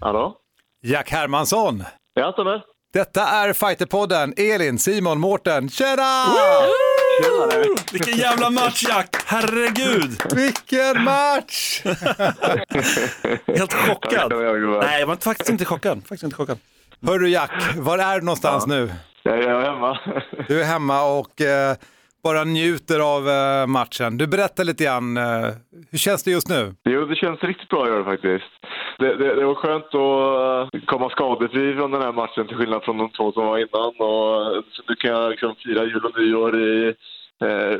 Hallå? Jack Hermansson. Ja, stämmer. Detta är Fighterpodden. Elin, Simon, Mårten. Tjena! Tjena. Vilken jävla match, Jack. Herregud. Vilken match. Helt chockad. Nej, jag var faktiskt inte chockad. Hör du, Jack, var är du någonstans nu? Jag är hemma. Du är hemma och bara njuter av matchen. Du berättar lite grann. Hur känns det just nu? Jo, det känns riktigt bra att göra faktiskt. Det var skönt att komma skadefri från den här matchen till skillnad från de två som var innan. Och så nu kan jag liksom fira jul och nyår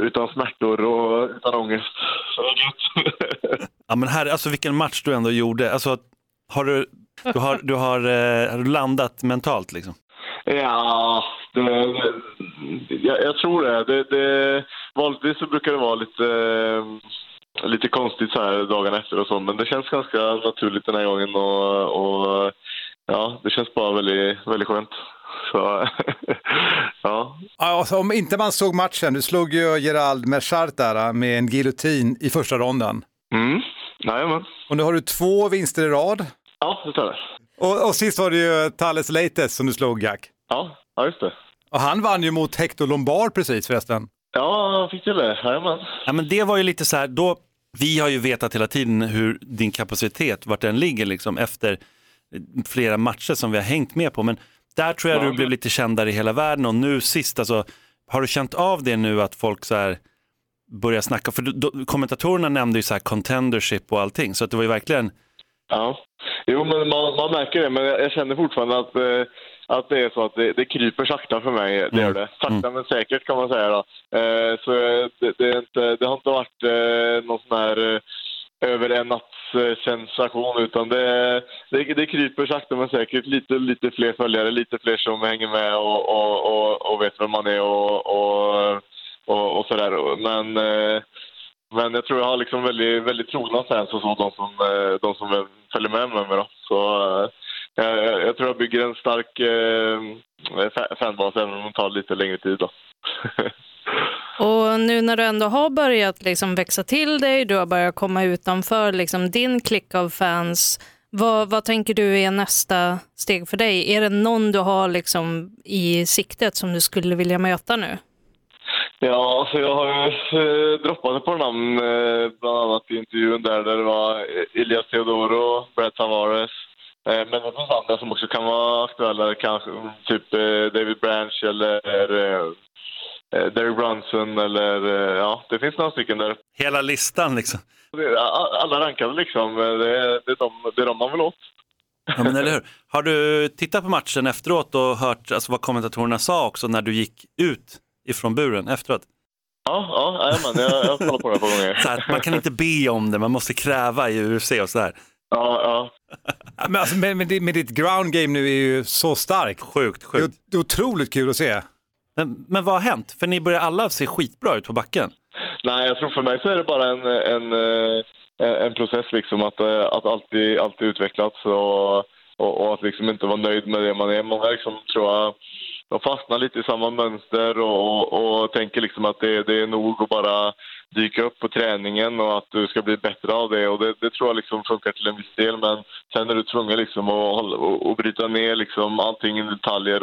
utan smärtor och utan ångest. Ja, men här, alltså vilken match du ändå gjorde. Alltså, har du landat mentalt liksom? Ja, jag tror det. Vanligtvis så brukar det vara lite konstigt så här dagen efter och så, men det känns ganska naturligt den här gången och ja, det känns bara väldigt, väldigt skönt. Så, ja. Alltså, om inte man såg matchen, du slog ju Gerald Meerschaert där med en giljotin i första ronden. Mm, jajamän. Och nu har du 2 vinster i rad. Ja, det tar det. Och sist var det ju Thales Leites som du slog, Jack. Ja, just det. Och han vann ju mot Hector Lombard precis förresten. Ja, han fick till det. Ja, men det var ju lite så här, då, vi har ju vetat hela tiden hur din kapacitet, vart den ligger liksom, efter flera matcher som vi har hängt med på. Men där tror jag du blev lite kändare i hela världen. Och nu sist, alltså, har du känt av det nu att folk så här börjar snacka? För kommentatorerna nämnde ju så här contendership och allting. Så att det var ju verkligen... Ja, jo, men man märker det. Men jag känner fortfarande att det är så att det kryper sakta för mig. Det gör det. Sakta men säkert kan man säga då. Så det har inte varit någon sån här över en natts-sensation, utan det kryper sakta men säkert. Lite fler följare, lite fler som hänger med och vet vem man är och sådär. Men jag tror jag har liksom väldigt, väldigt trogna fans och så, de som följer med mig då. Så jag tror jag bygger en stark fanbas även om det tar lite längre tid då. Och nu när du ändå har börjat liksom växa till dig, du har börjat komma utanför liksom din klick av fans, vad tänker du är nästa steg för dig? Är det någon du har liksom i siktet som du skulle vilja möta nu? Ja, alltså jag har droppat ett par namn, bland annat i intervjun där det var Elias Theodoro, Brett Tavares. Men det finns andra som också kan vara aktuella, kanske typ David Branch eller Derek Brunson eller ja, det finns några stycken där. Hela listan liksom? Alla rankade liksom, det är de man vill åt. Ja, men eller hur? Har du tittat på matchen efteråt och hört alltså, vad kommentatorerna sa också när du gick ut ifrån buren efteråt? Ja, jag kollar på det på gånger. Så här, man kan inte be om det, man måste kräva i UFC och så här. Ja. Men alltså, med ditt ground game nu är ju så starkt. Sjukt. Det är otroligt kul att se. Men vad har hänt? För ni börjar alla se skitbra ut på backen. Nej, jag tror för mig så är det bara en process liksom, att alltid utvecklas och att liksom inte vara nöjd med det man är. Man är liksom, tror jag, de fastnar lite i samma mönster och tänker liksom att det är nog att bara dyka upp på träningen och att du ska bli bättre av det. Och det tror jag liksom funkar till en viss del, men sen är du tvungen liksom att bryta ner liksom allting i detaljer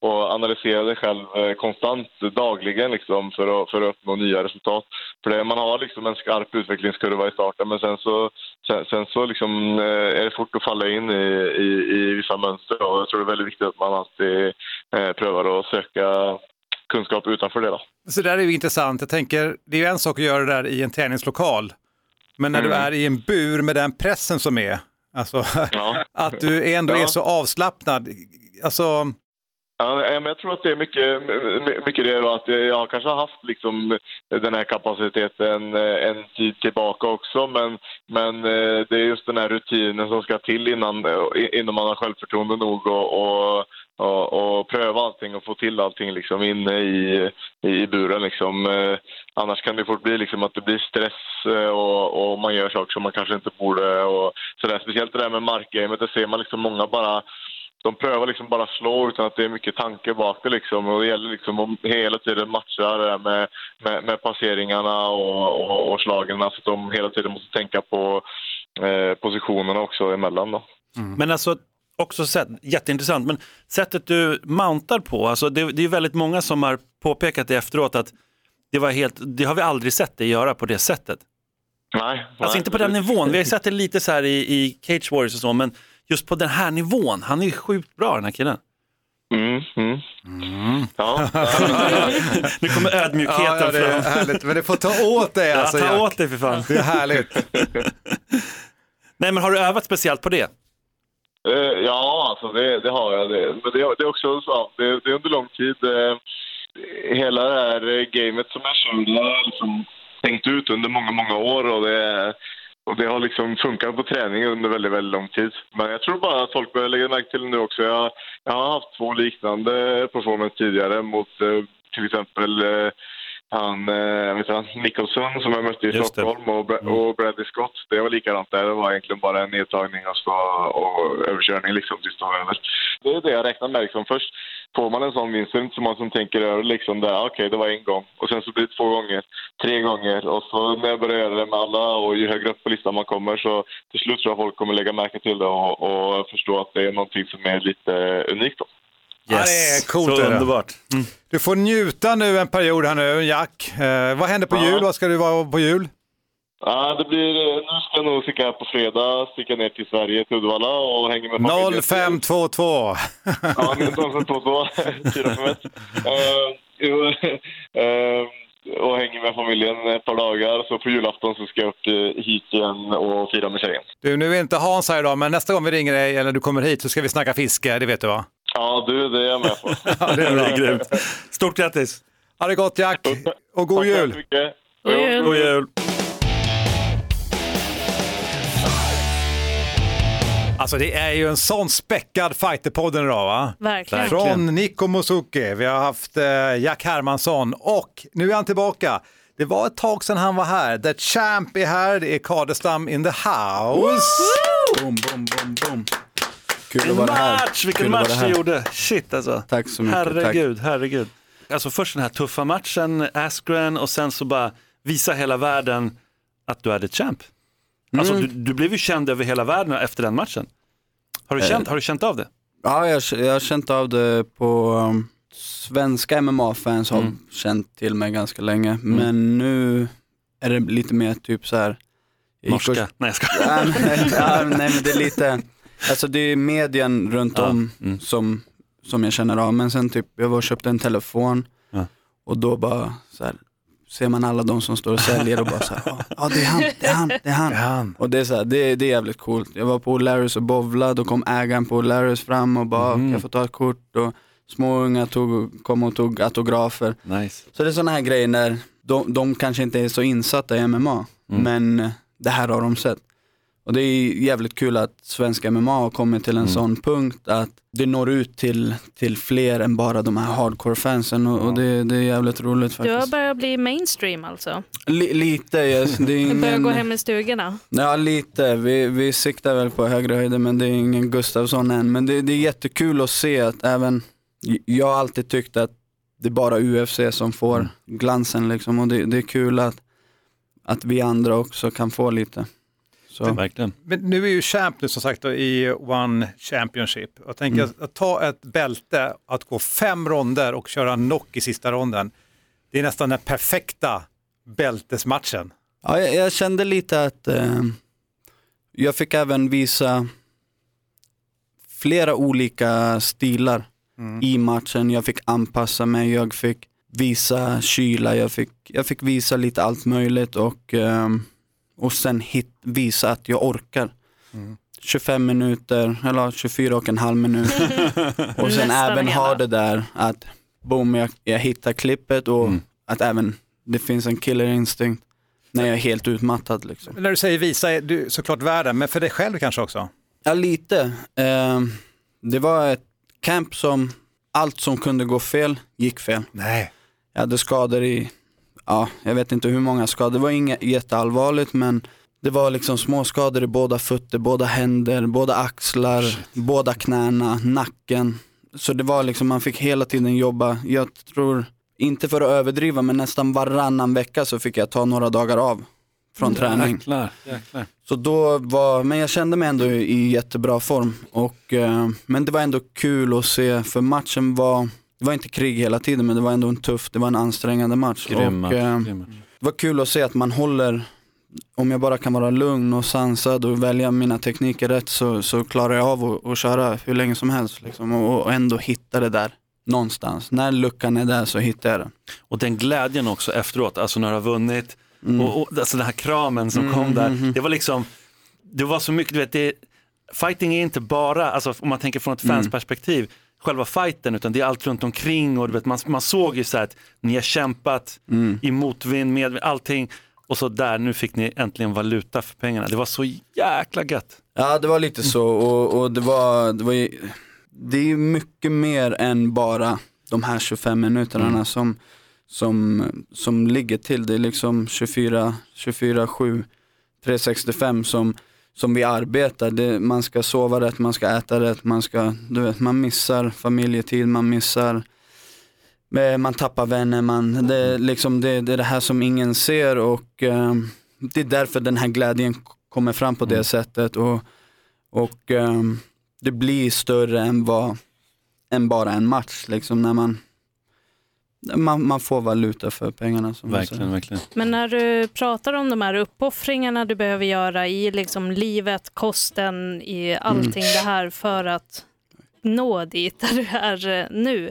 och analysera dig själv konstant dagligen liksom för att uppnå nya resultat. För det, man har liksom en skarp utvecklingskurva i starten, men sen så liksom är det fort att falla in i vissa mönster, och jag tror det är väldigt viktigt att man alltid prövar att söka kunskap utanför det då. Så där är ju intressant. Jag tänker, det är ju en sak att göra det där i en träningslokal, men när du är i en bur med den pressen som är, alltså, att du ändå är så avslappnad. Alltså... Ja, men jag tror att det är mycket det då, att jag kanske har haft liksom den här kapaciteten en tid tillbaka också, men det är just den här rutinen som ska till innan man har självförtroende nog och pröva allting och få till allting liksom inne i buren liksom. Annars kan det fort bli liksom att det blir stress och man gör saker som man kanske inte borde och sådär. Speciellt det där med markgamet, där ser man liksom många bara... De prövar liksom bara slå utan att det är mycket tanke bak det liksom, och det gäller liksom att hela tiden matcha det där med passeringarna och slagen, så att de hela tiden måste tänka på positionerna också emellan då. Mm. Men alltså också jätteintressant, men sättet du mountar på, alltså det är väldigt många som har påpekat det efteråt att det har vi aldrig sett dig göra på det sättet. Nej. Alltså inte på den nivån, vi har sett det lite så här i Cage Warriors och så, men just på den här nivån. Han är ju sjukt bra, den här killen. Ja. Nu kommer ödmjukheten fram. Det är härligt. Men det får ta åt dig. Alltså, ta åt dig för fan. Det är härligt. Nej, men har du övat speciellt på det? Ja, alltså det har jag. Men det är också så. Det är under lång tid. Hela det här gamet som jag själv har liksom tänkt ut under många, många år. Och det har liksom funkat på träning under väldigt, väldigt lång tid. Men jag tror bara att folk börjar lägga märke till nu också. Jag har haft två liknande performance tidigare mot till exempel Nicholson som jag mötte i Stockholm och Bradley Scott. Det var likadant där. Det var egentligen bara en nedtagning och överkörning liksom till stående. Det är det jag räknar med liksom. Först får man en sån vinst, som man som tänker över liksom där, okej, det var en gång. Och sen så blir det två gånger, tre gånger. Och så när jag börjar göra det med alla och ju högre upp på listan man kommer, så till slut tror jag folk kommer lägga märke till det och förstå att det är någonting som är lite unikt då. Yes. Ja, det är coolt. Så underbart. Mm. Du får njuta nu en period här nu, Jack. Vad händer på jul? Vad ska du vara på jul? Ja, det blir, nu ska jag nog sticka här på fredag, sticka ner till Sverige, till Uddevalla och hänga med familjen. 0522. Ja, 0522. 451. Och hänger med familjen ett par dagar, så på julafton så ska jag upp hit igen och fira med tjejen. Du, nu är inte Hans här idag, men nästa gång vi ringer dig eller du kommer hit så ska vi snacka fiske, det vet du va? Ja, du, det är jag med på. Ja, det är grymt. Stort grattis. Ha det gott, Jack. Och god jul. God jul. God jul. Alltså det är ju en sån späckad Fighterpodden idag va? Verkligen. Från Nico Musoke, vi har haft Jack Hermansson och nu är han tillbaka. Det var ett tag sedan han var här. The Champ är här, det är Kadestam in the house. Boom, boom, boom, boom. Kul att vara här. Vilken match du gjorde. Shit alltså. Tack så mycket. Herregud, tack. Herregud. Alltså först den här tuffa matchen, Askren, och sen så bara visa hela världen att du är The Champ. Alltså, du blev ju känd över hela världen efter den matchen. Har du känt av det? Ja, jag har känt av det på... svenska MMA-fans har känt till mig ganska länge. Men nu är det lite mer typ så här... Norska? Nej, jag ska... nej, men det är lite... Alltså det är medien runt om som jag känner av. Men sen typ, jag var och köpte en telefon. Ja. Och då bara så här... ser man alla de som står och säljer och bara så här, det är han. Och det är så här, det är jävligt coolt. Jag var på O'Larrys och bovla, då kom ägaren på O'Larrys fram och bara, kan jag få ta ett kort? Och småunga kom och tog autografer. Nice. Så det är såna här grejer när de kanske inte är så insatta i MMA, men det här har de sett. Och det är jävligt kul att svenska MMA har kommit till en sån punkt att det når ut till fler än bara de här hardcore-fansen. Och det är jävligt roligt faktiskt. Du har börjat bli mainstream alltså? Lite, yes. Det är ingen... Du börjar gå hem i stugorna? Ja, lite. Vi siktar väl på högre höjder, men det är ingen Gustafsson än. Men det är jättekul att se att även jag har alltid tyckt att det är bara UFC som får glansen liksom, och det är kul att vi andra också kan få lite. Så. Verkligen. Men nu är ju champ nu som sagt då, i One Championship. Jag tänker att ta ett bälte, att gå 5 ronder och köra knock i sista ronden. Det är nästan den perfekta bältesmatchen. Ja, jag kände lite att jag fick även visa flera olika stilar i matchen. Jag fick anpassa mig, jag fick visa kyla, jag fick visa lite allt möjligt och sen visa att jag orkar. 25 minuter, eller 24 och en halv minut. Och sen även ha det där att boom, jag hittar klippet och att även det finns en killerinstinkt när jag är helt utmattad. Liksom. När du säger visa, du såklart världen, men för dig själv kanske också? Ja, lite. Det var ett camp som allt som kunde gå fel gick fel. Nej. Jag hade skador i... Ja, jag vet inte hur många skador. Det var inget jätteallvarligt, men det var liksom små skador i båda fötter, båda händer, båda axlar, båda knäna, nacken. Så det var liksom, man fick hela tiden jobba. Jag tror, inte för att överdriva, men nästan varannan vecka så fick jag ta några dagar av från träning. Jäklar. Så då var, men jag kände mig ändå i jättebra form. Och, men det var ändå kul att se, för matchen var... Det var inte krig hela tiden, men det var ändå en ansträngande match. Grym match. Det var kul att se att man håller, om jag bara kan vara lugn och sansad och välja mina tekniker rätt, så klarar jag av att köra hur länge som helst liksom, och ändå hitta det där någonstans. När luckan är där så hittar jag den. Och den glädjen också efteråt, alltså när du har vunnit och alltså den här kramen som kom där, det var liksom, det var så mycket, du vet, fighting är inte bara, alltså om man tänker från ett fansperspektiv, själva fighten, utan det är allt runt omkring, och du vet, man såg ju så här att ni har kämpat i motvind med allting, och så där, nu fick ni äntligen valuta för pengarna. Det var så jäkla gött. Ja, det var lite så, och det var det är ju mycket mer än bara de här 25 minuterna som ligger till. Det är liksom 24/7 365 som vi arbetar. Man ska sova rätt, man ska äta rätt, man missar familjetid, man missar, man tappar vänner, det är det här som ingen ser, och det är därför den här glädjen kommer fram på det sättet, och det blir större än bara en match liksom, när man får valuta för pengarna. Som verkligen. Men när du pratar om de här uppoffringarna du behöver göra i liksom livet, kosten, i allting det här för att nå dit där du är nu.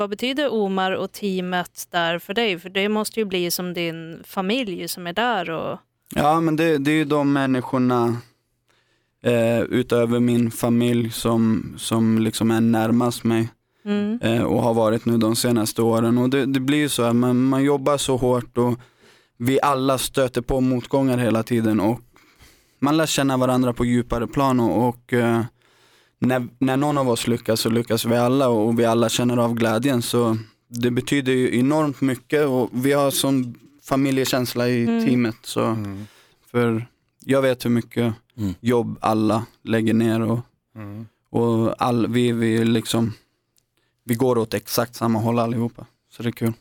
Vad betyder Omar och teamet där för dig? För det måste ju bli som din familj som är där. Och... Ja, men det är ju de människorna utöver min familj som liksom är närmast mig. Och har varit nu de senaste åren, och det blir ju så här, man jobbar så hårt, och vi alla stöter på motgångar hela tiden, och man lär känna varandra på djupare plan, och när någon av oss lyckas, så lyckas vi alla, och vi alla känner av glädjen, så det betyder ju enormt mycket, och vi har sån familjekänsla i teamet, så för jag vet hur mycket jobb alla lägger ner, och vi liksom, vi går åt exakt samma håll allihopa. Så det är kul.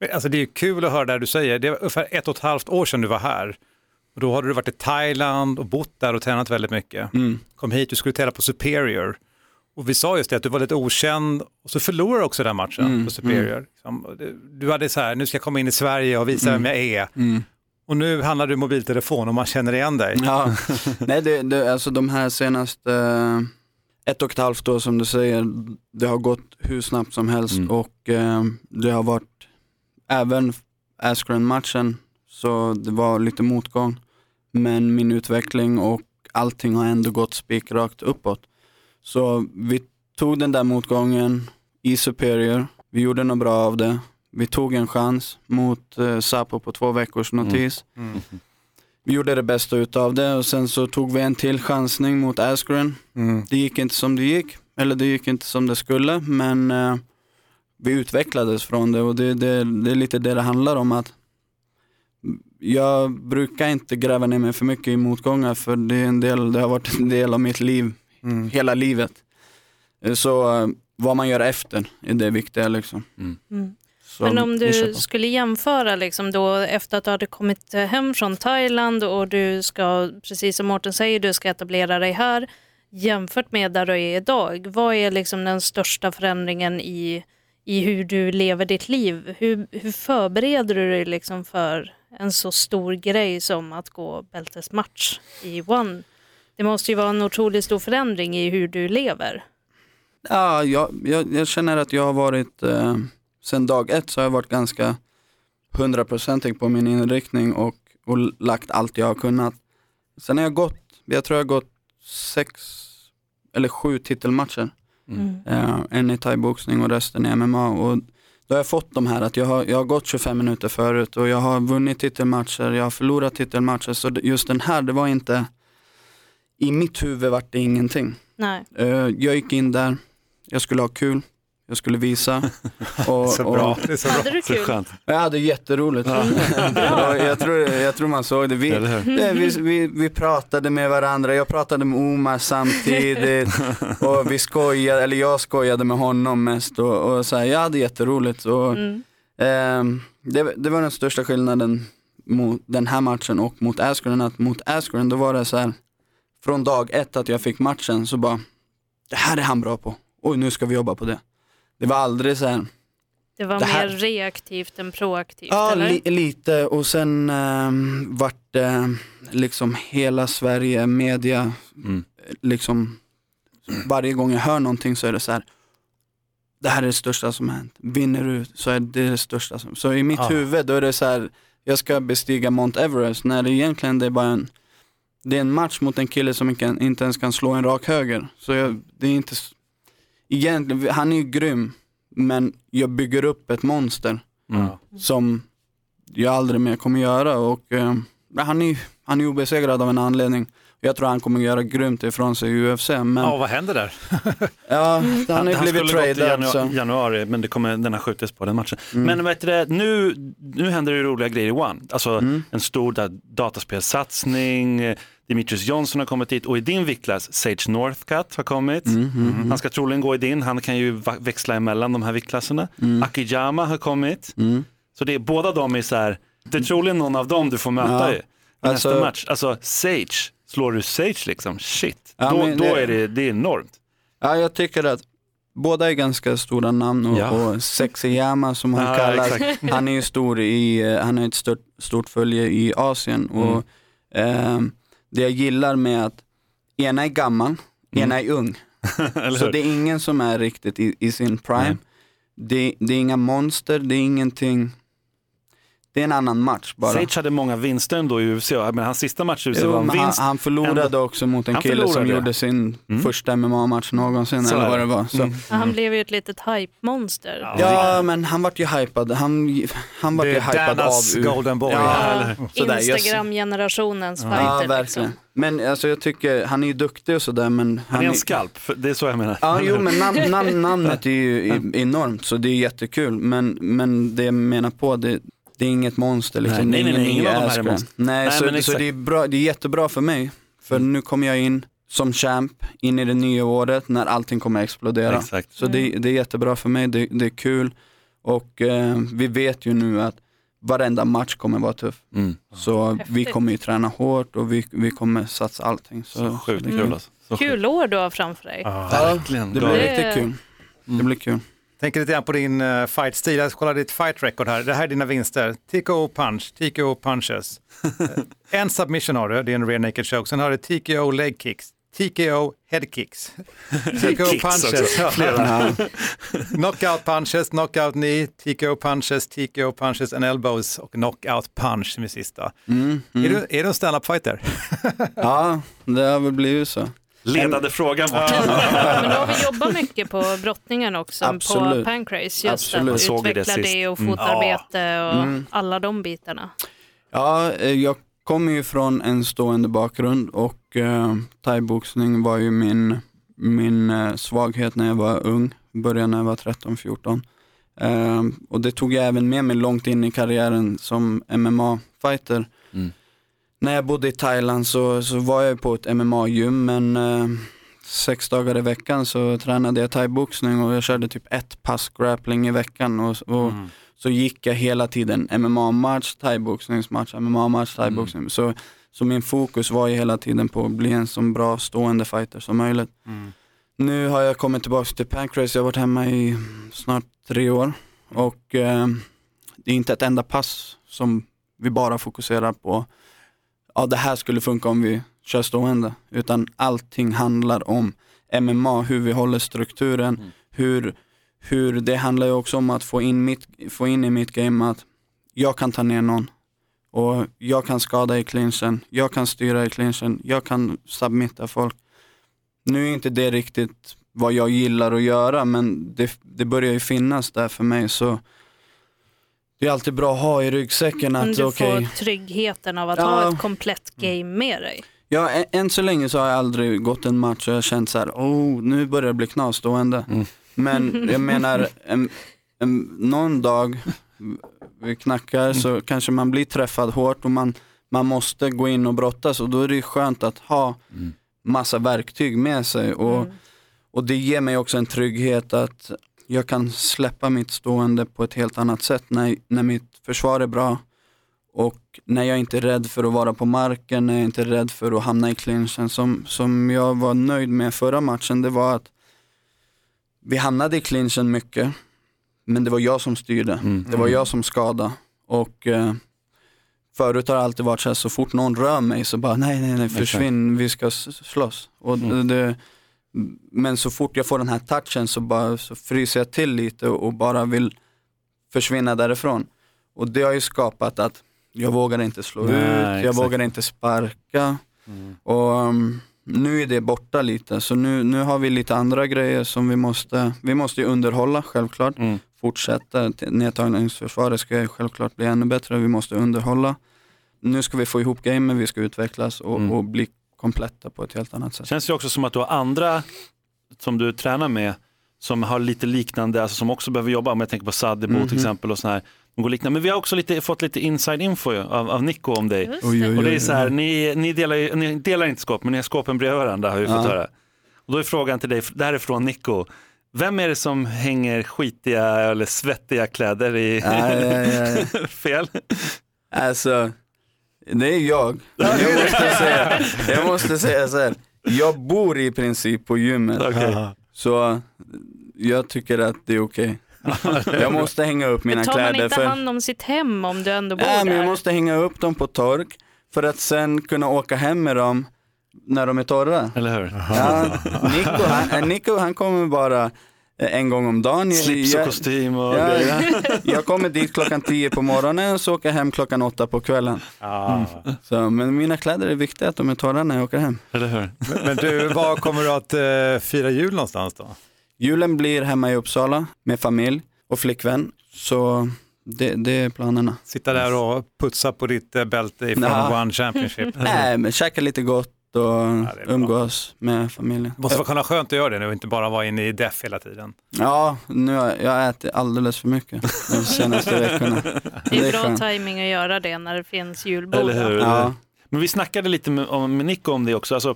Men alltså, det är ju kul att höra det du säger. Det var ungefär 1,5 år sedan du var här. Och då hade du varit i Thailand och bott där och tränat väldigt mycket. Kom hit, du skulle tävla på Superior. Och vi sa just det, att du var lite okänd. Och så förlorade också den matchen på Superior. Du hade så här, nu ska jag komma in i Sverige och visa vem jag är. Och nu handlar du mobiltelefon och man känner igen dig. Ja. Nej, alltså de här senaste... 1,5 år som du säger, det har gått hur snabbt som helst, och det har varit även Askren-matchen, så det var lite motgång, men min utveckling och allting har ändå gått spikrakt uppåt. Så vi tog den där motgången i Superior, vi gjorde något bra av det, vi tog en chans mot Sapo på 2 veckors notis. Vi gjorde det bästa utav det, och sen så tog vi en till chansning mot Askren. Det gick inte som det gick, eller det gick inte som det skulle, men vi utvecklades från det, och det är lite det handlar om, att jag brukar inte gräva ner mig för mycket i motgångar, för det har varit en del av mitt liv hela livet. Så vad man gör efter är det viktiga liksom. Men om du skulle jämföra liksom då efter att du hade kommit hem från Thailand och du ska, precis som Mårten säger, du ska etablera dig här jämfört med där du är idag. Vad är liksom den största förändringen i hur du lever ditt liv? Hur förbereder du dig liksom för en så stor grej som att gå bältesmatch i One? Det måste ju vara en otroligt stor förändring i hur du lever. Ja, jag känner att jag har varit... Sen dag ett så har jag varit ganska 100% på min inriktning och lagt allt jag har kunnat. Sen har jag tror jag har gått 6 eller 7 titelmatcher. En i thaiboxning och resten i MMA. Och då har jag fått de här att jag har gått 25 minuter förut och jag har vunnit titelmatcher, jag har förlorat titelmatcher. Så just den här, det var inte, i mitt huvud var det ingenting. Nej. Jag gick in där, jag skulle ha kul. Jag skulle visa. Det är så bra. Hade du kul? Jag hade jätteroligt. Ja. jag tror man såg det. Vi pratade med varandra. Jag pratade med Omar samtidigt. Och vi skojade, eller jag skojade med honom mest. Och så här, jag hade jätteroligt. Och, det var den största skillnaden mot den här matchen och mot Askren. Att mot Askren, då var det så här, från dag ett att jag fick matchen så bara, det här är han bra på. Oj, nu ska vi jobba på det. Det var aldrig så här... Det var det mer reaktivt än proaktivt, ja, eller? Ja, lite. Och sen vart liksom hela Sverige, media, liksom varje gång jag hör någonting så är det så här, det här är det största som hänt. Vinner du så är det det största som... Så i mitt huvud då är det så här, jag ska bestiga Mount Everest, när det egentligen det är bara en... Det är en match mot en kille som inte ens kan slå en rak höger. Så det är inte... Egentligen, han är ju grym, men jag bygger upp ett monster som jag aldrig mer kommer göra, och han är obesegrad av en anledning. Jag tror han kommer göra grymt ifrån sig i UFC. Men... Ja, vad händer där? Ja, han är blivit tradad i januari, men det kommer, den har skjutits på den matchen. Men vet du, nu händer det roliga grejer i One. Alltså en stor dataspelsatsning. Demetrious Johnson har kommit hit, och i din viktklass Sage Northcutt har kommit. Han ska troligen gå i din. Han kan ju växla emellan de här viktklasserna. Akiyama har kommit. Så det är båda dem är så här, det är troligen någon av dem du får möta i nästa match. Alltså Sage, slår du Sage liksom, shit. Ja, då är det är enormt. Ja, jag tycker att båda är ganska stora namn, och Sexyama som han kallas. Exakt. Han är ju stor han har ett stort följe i Asien, och det jag gillar med att ena är gammal, ena är ung. Så det är ingen som är riktigt i sin prime. Det är inga monster, det är ingenting. Det är en annan match bara. Sage hade många vinster ändå i UFC, men hans sista match i UFC var en vinst. Han förlorade ändå också mot en kille som gjorde sin första MMA-match någonsin, eller vad det var. Så. Han blev ju ett litet hype-monster. Ja, men han var ju hypad. Han var ju hypad av Golden Boy. Ja, Instagram-generationens fighter. Ja, verkligen. Liksom. Men alltså, jag tycker, han är ju duktig och sådär, men... Han är en skalp, det är så jag menar. Ja, jo, men namnet är ju enormt, så det är jättekul. Men det jag menar på, det är inget monster liksom. Nej, så det är bra, det är jättebra för mig, för nu kommer jag in som champ in i det nya året när allting kommer att explodera. Exakt. Så det är jättebra för mig, det är kul, och vi vet ju nu att varenda match kommer vara tuff. Så häftigt. Vi kommer ju träna hårt, och vi kommer satsa allting, så sjukt kul alltså. Så kul år du har framför dig. Verkligen. Det blir riktigt kul. Det blir kul. Tänker lite grann på din fight-stil. Jag ska kolla ditt fight-record här. Det här är dina vinster. TKO punch, TKO punches. En submission har du, det är en rear naked choke. Sen har du TKO leg kicks, TKO head kicks, TKO punches, knockout punches, knockout knee, TKO punches and elbows, och knockout punch som är sista. Är du en stand-up fighter? Ja, det har väl blivit så. Ledande frågan. Men då har vi jobbat mycket på brottningen också. Absolut. På Pancrase, just att utveckla det och fotarbete och alla de bitarna. Ja, jag kommer ju från en stående bakgrund, och thaiboxning var ju min svaghet när jag var ung. Började när jag var 13-14. Och det tog jag även med mig långt in i karriären som MMA-fighter. När jag bodde i Thailand så var jag på ett MMA-gym, men 6 dagar i veckan så tränade jag thai-boxning och jag körde typ 1 pass grappling i veckan och så gick jag hela tiden MMA-match, thai-boxningsmatch, MMA-match, thai-boxning. Så min fokus var ju hela tiden på att bli en så bra stående fighter som möjligt. Nu har jag kommit tillbaka till Pancrase. Jag har varit hemma i snart 3 år och det är inte ett enda pass som vi bara fokuserar på. Ja, det här skulle funka om vi kör stående. Utan allting handlar om MMA, hur vi håller strukturen. Hur det handlar ju också om att få in i mitt game att jag kan ta ner någon. Och jag kan skada i clinchen. Jag kan styra i clinchen. Jag kan submitta folk. Nu är inte det riktigt vad jag gillar att göra. Men det börjar ju finnas där för mig. Så det är alltid bra att ha i ryggsäcken. Att du får tryggheten av att ha ett komplett game med dig. Ja, än så länge så har jag aldrig gått en match och jag känt så här, nu börjar det bli knasstående. Men jag menar, någon dag vi knackar så kanske man blir träffad hårt och man måste gå in och brottas. Och då är det skönt att ha massa verktyg med sig. Och det ger mig också en trygghet att jag kan släppa mitt stående på ett helt annat sätt när mitt försvar är bra. Och när jag inte är rädd för att vara på marken, när jag inte är rädd för att hamna i clinchen. Som jag var nöjd med förra matchen, det var att vi hamnade i clinchen mycket. Men det var jag som styrde. Det var jag som skadade. Och förut har det alltid varit så fort någon rör mig så bara nej, försvinn, vi ska slåss. Och men så fort jag får den här touchen så fryser jag till lite och bara vill försvinna därifrån. Och det har ju skapat att jag vågar inte slå ut, jag vågar inte sparka. Och nu är det borta lite. Så nu har vi lite andra grejer som vi måste ju underhålla självklart. Fortsätta, nedtagningsförsvaret ska ju självklart bli ännu bättre. Vi måste underhålla. Nu ska vi få ihop gamen, vi ska utvecklas och bli kompletta på ett helt annat sätt. Känns det också som att du har andra som du tränar med som har lite liknande, alltså som också behöver jobba. Om jag tänker på Sadebo till exempel och sån här. De går liknande. Men vi har också fått lite inside info av Nico om dig. Och det är så här, ni delar inte skåp, men ni har skåpen bredvid varandra, har vi fått höra. Och då är frågan till dig, det här är från Nico. Vem är det som hänger skitiga eller svettiga kläder i fel? Alltså, det är jag. Jag måste säga så här. Jag bor i princip på gymmet. Så jag tycker att det är okej. Jag måste hänga upp mina kläder. Men tar man inte hand om sitt hem om du ändå bor där? Men jag måste hänga upp dem på tork för att sen kunna åka hem med dem när de är torra. Eller hur? Ja, Nico han kommer bara en gång om dagen. Slips och kostym och jag kommer dit 10:00 på morgonen och så åker jag hem 8:00 på kvällen. Så, men mina kläder är viktiga att de är torra när jag åker hem. Eller hur? Men du, var kommer du att fira jul någonstans då? Julen blir hemma i Uppsala med familj och flickvän. Så det är planerna. Sitta där och putsa på ditt bälte ifrån One Championship. Nej, men käka lite gott och umgås med familjen. Det måste vara skönt att göra det nu och inte bara vara inne i def hela tiden. Ja, nu jag äter alldeles för mycket de senaste veckorna. Det är bra timing att göra det när det finns julbord. Men vi snackade lite med Nico om det också. Alltså,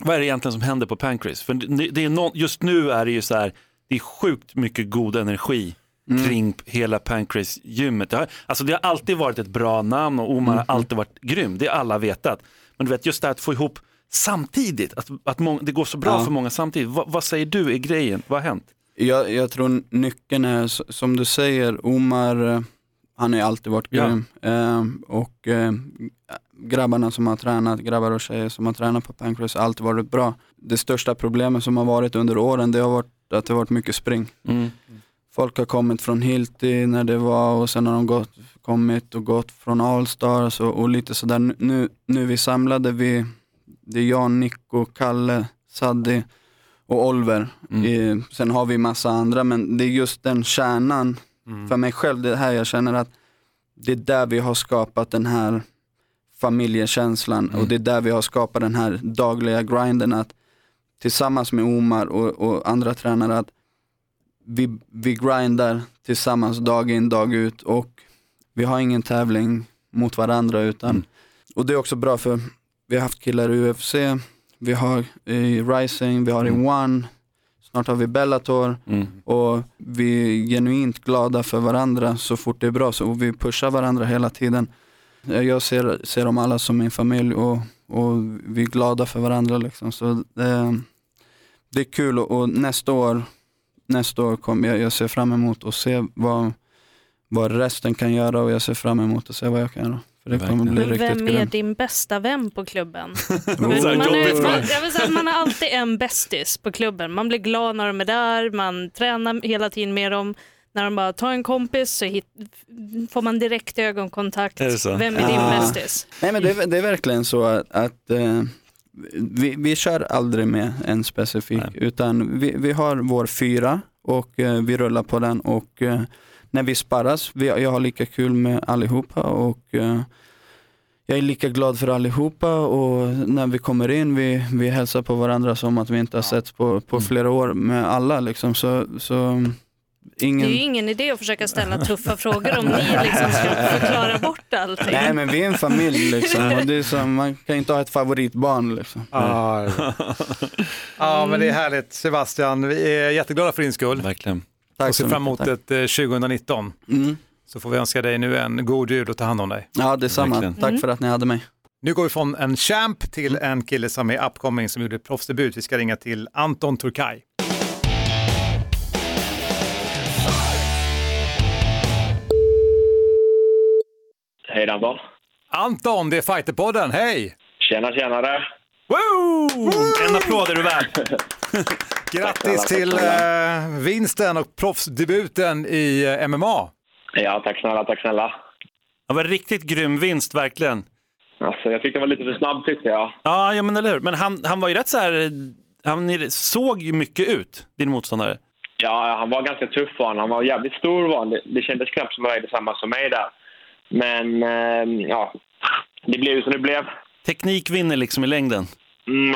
vad är det egentligen som händer på Pancrase? För det är just nu är det ju så här, det är sjukt mycket god energi kring hela Pancrase-gymmet. Det har alltid varit ett bra namn och Omar har alltid varit grym. Det är alla vetat. Men du vet, just det att få ihop samtidigt, att det går så bra för många samtidigt. Vad säger du är grejen? Vad har hänt? Jag tror nyckeln är, som du säger, Omar, han har alltid varit grym. Och grabbarna som har tränat, grabbar och tjejer som har tränat på Pancrase har alltid varit bra. Det största problemet som har varit under åren, det har varit att det har varit mycket spring. Folk har kommit från Hilti när det var och sen har de kommit och gått från Allstars och lite sådär. Nu vi samlade, det är jag, Nico, Kalle, Saddi och Oliver. Sen har vi massa andra, men det är just den kärnan för mig själv. Det här jag känner att det är där vi har skapat den här familjekänslan och det är där vi har skapat den här dagliga grinden att tillsammans med Omar och andra tränare att vi grindar tillsammans dag in dag ut och vi har ingen tävling mot varandra utan och det är också bra för vi har haft killar i UFC, vi har i Rising, vi har i One, snart har vi Bellator och vi är genuint glada för varandra så fort det är bra, så vi pushar varandra hela tiden. Jag ser dem alla som min familj och vi är glada för varandra liksom. Så det är kul och nästa år kommer jag ser fram emot att se vad resten kan göra, och jag ser fram emot att se vad jag kan göra. Vem är din bästa vän på klubben? Man har alltid en bästis på klubben. Man blir glad när de är där. Man tränar hela tiden med dem. När de bara tar en kompis så får man direkt ögonkontakt. Är vem är din bästis? Nej, men det är verkligen så att vi kör aldrig med en specifik. Nej. Utan vi har vår fyra och vi rullar på den och... när vi sparras, jag har lika kul med allihopa och jag är lika glad för allihopa, och när vi kommer in vi hälsar på varandra som att vi inte har setts på flera år med alla liksom, så ingen... Det är ju ingen idé att försöka ställa tuffa frågor om ni liksom ska förklara bort allting. Nej, men vi är en familj liksom, och det är som, man kan inte ha ett favoritbarn liksom. Ja, men det är härligt, Sebastian, vi är jätteglada för din skull. Verkligen. Tack, och ser fram emot ett 2019. Så får vi önska dig nu en god jul och ta hand om dig. Ja, detsamma. Verkligen. Tack för att ni hade mig. Nu går vi från en champ till en kille som är upcoming, som gjorde proffsdebut. Vi ska ringa till Anton Turkalj. Hej Anton. Anton, det är Fighterpodden. Hej! Tjena där. Wow! En applåd är du värd. Grattis till vinsten och proffsdebuten i MMA. Ja, tack snälla. Det var en riktigt grym vinst, verkligen. Alltså, jag tyckte det var lite för snabb, tyckte jag. Ja, men eller hur. Men han var ju rätt så här... Han såg ju mycket ut, din motståndare. Ja, han var ganska tuff van. Han var jävligt stor van. Det kändes knappt som var detsamma som mig där. Men, det blev ju som det blev. Teknik vinner liksom i längden.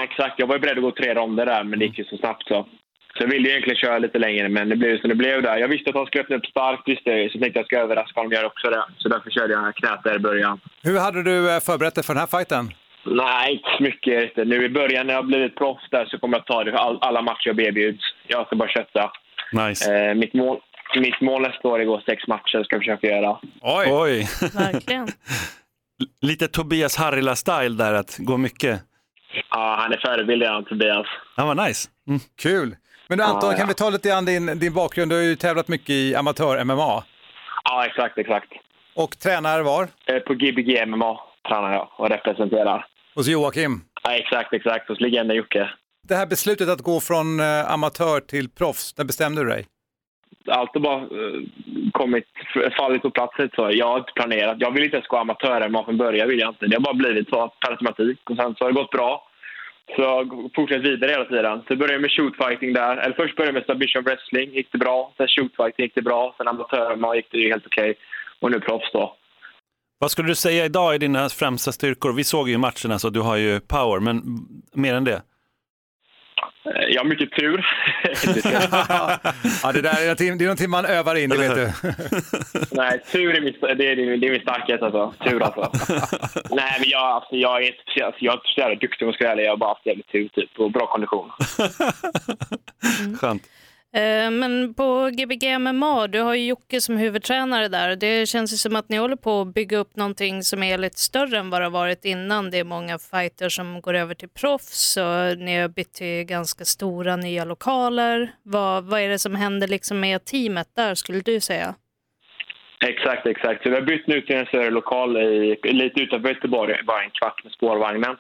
Exakt, jag var ju beredd att gå 3 ronder där, men det gick ju så snabbt så. Så jag ville ju egentligen köra lite längre, men det blev som det blev där. Jag visste att han skulle öppna upp starkt, visst det, så tänkte jag ska överraska honom gör också det. Så därför körde jag knät där i början. Hur hade du förberett dig för den här fighten? Nej, inte så mycket. Nu i början när jag blev ett proffs där så kommer jag ta det för alla matcher jag erbjuds. Jag ska bara köta. Nice. Mitt mål nästa år är att gå 6 matcher, ska jag försöka göra. Oj. Verkligen. Lite Tobias Harila-style där, att gå mycket. Ja, han är förebild av Tobias. Han var nice. Kul. Men du, Anton, kan vi ta lite grann din bakgrund? Du har ju tävlat mycket i amatör-MMA. Ja, exakt. Och tränar var? På GBG MMA tränar jag och representerar. Hos Joakim? Ja, exakt. Hos legenden Jocke. Det här beslutet att gå från amatör till proffs, när bestämde du dig? Allt har bara fallit på plats lite så. Jag har inte planerat. Jag vill inte ens gå amatörer, men från början vill jag inte. Det har bara blivit så per automatik. Och sen så har det gått bra. Så jag fortsätter vidare hela tiden. Så började jag med shootfighting där. Eller först började jag med submission wrestling. Gick det bra. Sen shootfighting gick det bra. Sen amatörer gick det helt okej. Och nu proffs då. Vad skulle du säga idag är dina främsta styrkor? Vi såg ju matcherna så du har ju power. Men mer än det? Jag har mycket tur. Ja, det där är någonting man övar in, det vet du. Nej, tur är min starkhet alltså. Tur alltså. Nej, men jag är inte så jävla duktig och skrälig. Jag har bara haft jävligt tur typ, och bra kondition. Skönt. Men på GBG MMA, du har ju Jocke som huvudtränare där. Det känns ju som att ni håller på att bygga upp någonting som är lite större än vad det har varit innan. Det är många fighter som går över till proffs och ni har bytt till ganska stora nya lokaler. Vad är det som händer liksom med teamet där, skulle du säga? Exakt. Så vi har bytt nu till en större lokal lite utanför Göteborg, bara en kvart med spårvagnen.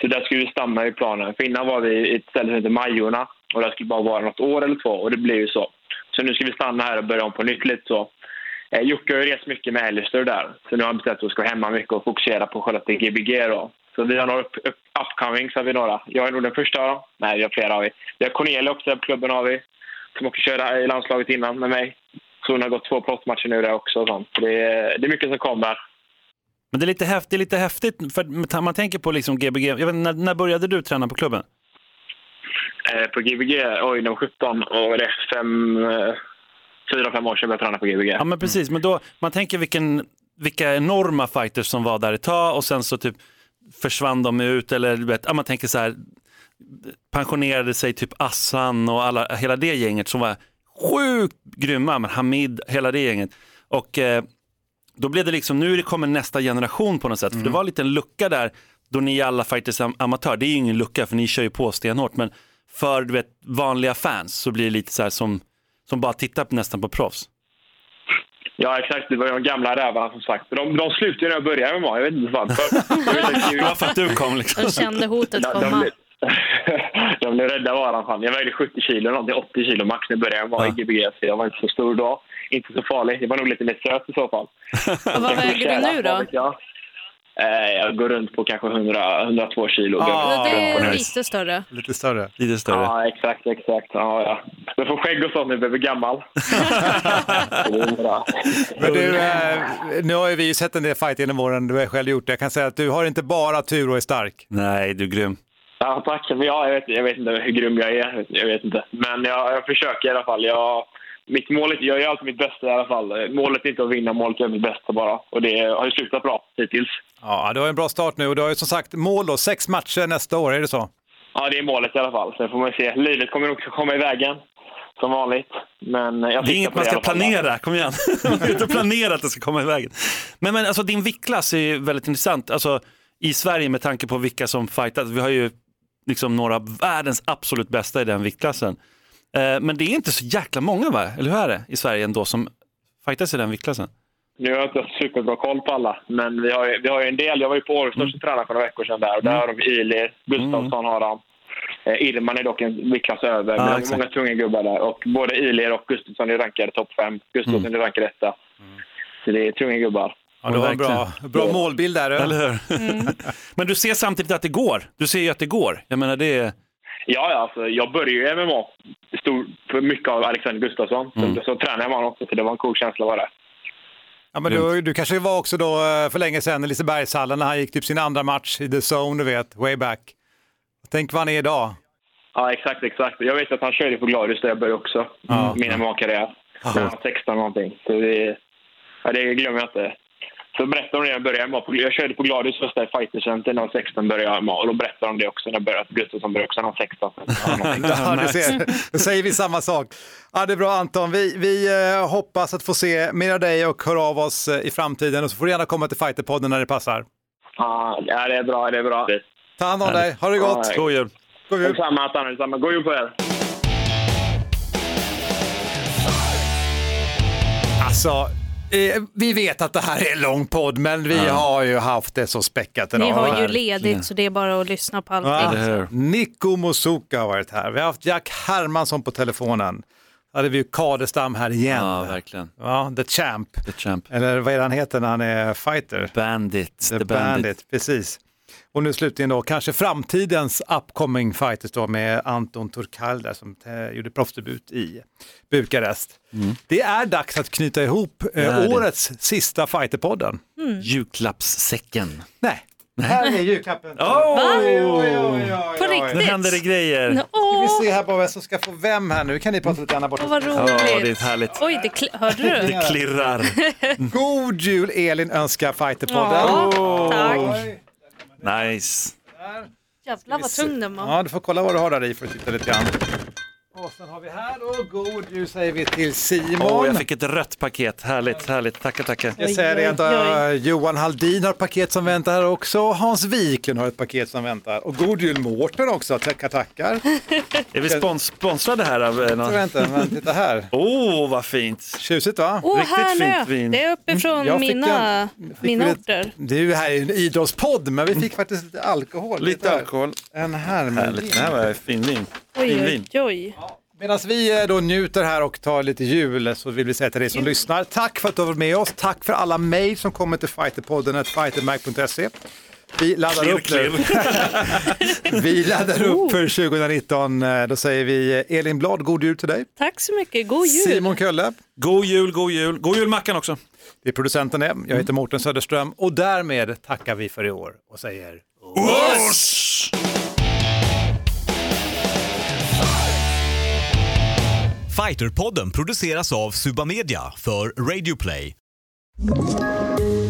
Så där skulle vi stanna i planen. För innan var vi i ett ställe som heter Majorna. Och det skulle bara vara något år eller 2, och det blir ju så. Så nu ska vi stanna här och börja om på nytt lite så. Jocke har ju rest mycket med Alistair där. Så nu har han bestämt att vi ska hemma mycket och fokusera på själva GBG då. Så vi har några upcoming, så har vi några. Jag är nog den första av dem. Nej, vi har flera av vi. Vi har Cornelia också, klubben har vi. Som också körde i landslaget innan med mig. Så hon har gått 2 proffsmatcher nu där också. Och sånt. Så det är mycket som kommer. Men det är lite häftigt för man tänker på liksom GBG. Jag vet, när började du träna på klubben? På GBG, när 17 och det är 4-5 år sedan jag tränade på GBG. Ja, men precis, men då, man tänker vilka enorma fighters som var där ett tag och sen så typ försvann de ut, eller man tänker så här, pensionerade sig typ Assan och alla, hela det gänget som var sjukt grymma, men Hamid, hela det gänget. Och då blev det liksom, nu kommer nästa generation på något sätt. För det var en liten lucka där då ni alla fighters amatör. Det är ju ingen lucka för ni kör ju på stenhårt. Men för du vet, vanliga fans så blir det lite så här som bara tittar på, nästan på proffs. Ja, exakt. Det var de gamla rävarna som sagt. De slutade när jag började med mig. Jag vet inte varför. Det var för att du kom liksom. De kände hotet komma. De blev rädda varan fan. Jag vägde 70 kilo, någonting 80 kilo max när jag började med mig i GBG. Jag var inte så stor då. Inte så farlig. Jag var nog lite mer söt i så fall. Och vad väger du nu då? Jag går runt på kanske 100-102 kilo. Det är lite större. Lite större. Ja, exakt. Ja. Men får skägg och sånt nu, jag blir gammal. Men du, nu har ju vi sett en del fight genom åren. Du har själv gjort det. Jag kan säga att du har inte bara tur och är stark. Nej, du är grym. Ja, tack. Jag vet inte hur grym jag är. Jag vet inte. Men jag försöker i alla fall. Mitt mål är, jag gör alltid mitt bästa i alla fall. Målet är inte att vinna, målet är mitt bästa bara. Och det har ju slutat bra hittills. Ja, du har en bra start nu och du har ju som sagt mål då, 6 matcher nästa år, är det så? Ja, det är målet i alla fall. Sen får man se. Livet kommer också komma i vägen, som vanligt. Men jag det är inget man ska planera, kom igen. Man ska inte planera att det ska komma i vägen. Men alltså, din viktklass är ju väldigt intressant. Alltså, i Sverige med tanke på vilka som fightat. Vi har ju liksom några av världens absolut bästa i den viktklassen. Men det är inte så jäkla många, va? Eller hur är det i Sverige ändå som fightas i den viktklassen? Nu har jag inte superbra koll på alla, men vi har ju en del. Jag var ju på Årstors och tränade för några veckor sedan där. Och där har de Ilir Latifi har han. Irman är dock en viktklass över, men det är många tunga gubbar där. Och både Ilir och Gustafsson är rankade topp 5. Gustafsson är rankad 1. Så det är tunga gubbar. Ja, det var en bra målbild där, eller hur? Men du ser samtidigt att det går. Du ser ju att det går. Jag menar, det är... Ja, alltså, jag började ju MMA för mycket av Alexander Gustafsson. Så tränade jag med honom också, så det var en cool känsla att vara där. Ja, men du kanske var också då för länge sedan i Lisebergshallen när han gick typ sin andra match i The Zone, du vet, way back. Tänk vad han är idag. Ja, exakt. Jag vet att han körde på Gladius där jag började också. Mina MMA-karriär. När han var 16 någonting. Så det glömmer jag inte. Så berättade de när jag började MMA. Jag körde på Gladius första i Fighter Center när jag 16 började jag MMA. Och då berättade de det också när jag började. Gustafsson började också när jag 16. Ja, du ser. Då säger vi samma sak. Ja, det är bra, Anton. Vi hoppas att få se mer av dig och höra av oss i framtiden. Och så får du gärna komma till Fighterpodden när det passar. Ja, det är bra. Ta hand om dig. Ha det gott. God jul. God jul. God jul på er. Alltså... Vi vet att det här är en lång podd, men vi har ju haft det så späckat idag. Ni har ju ledigt, så det är bara att lyssna på allting. Nico Musoke har varit här. Vi har haft Jack Hermansson på telefonen. Då hade vi ju Kadestam här igen. Ja, verkligen. Ja, The Champ. Eller vad är han heter när han är fighter? Bandit. The Bandit, precis. Och nu slutligen då, kanske framtidens upcoming fighters då med Anton Turkalj där, som gjorde proffsdebut i Bukarest. Det är dags att knyta ihop årets sista fighterpodden. Julklappssäcken. Nej. Här är julklappen. Oj. På riktigt. Nu händer det grejer. Ska vi se här på vem som ska få vem här nu. Kan ni prata lite grann bort? Vad roligt. Det är härligt. Oj, hörde du? Det klirrar. God jul, Elin önskar fighterpodden. Tack. Nice. Jävlar vad tung den var. Ja, du får kolla vad du har där i för att titta lite grann. Och sen har vi här då, god jul säger vi till Simon. Jag fick ett rött paket, härligt. Tackar. Jag säger det att Johan Haldin har ett paket som väntar här också. Hans Wiklund har ett paket som väntar. Och god jul Mårten också, tackar. Är vi sponsrade här av någon? Vänta, titta här. Vad fint. Tjusigt va? Riktigt fint vin. Det är uppifrån mina orter. Det är ju här en idrottspodd, men vi fick faktiskt lite alkohol. En härlig. Det här var fin vin. Oj. Ja, medan vi då njuter här och tar lite jul så vill vi säga till dig som lyssnar, tack för att du har varit med oss, tack för alla mejl som kommer till Fighterpodden @fightermag.se. Vi laddar upp. Vi laddar upp för 2019. Då säger vi Elin Blad, god jul till dig. Tack så mycket, god jul. Simon Kölle. God jul. God jul Mackan också. Det är producenten det. Jag heter Mårten Söderström och därmed tackar vi för i år och säger oss! Fighterpodden produceras av Suba Media för Radio Play.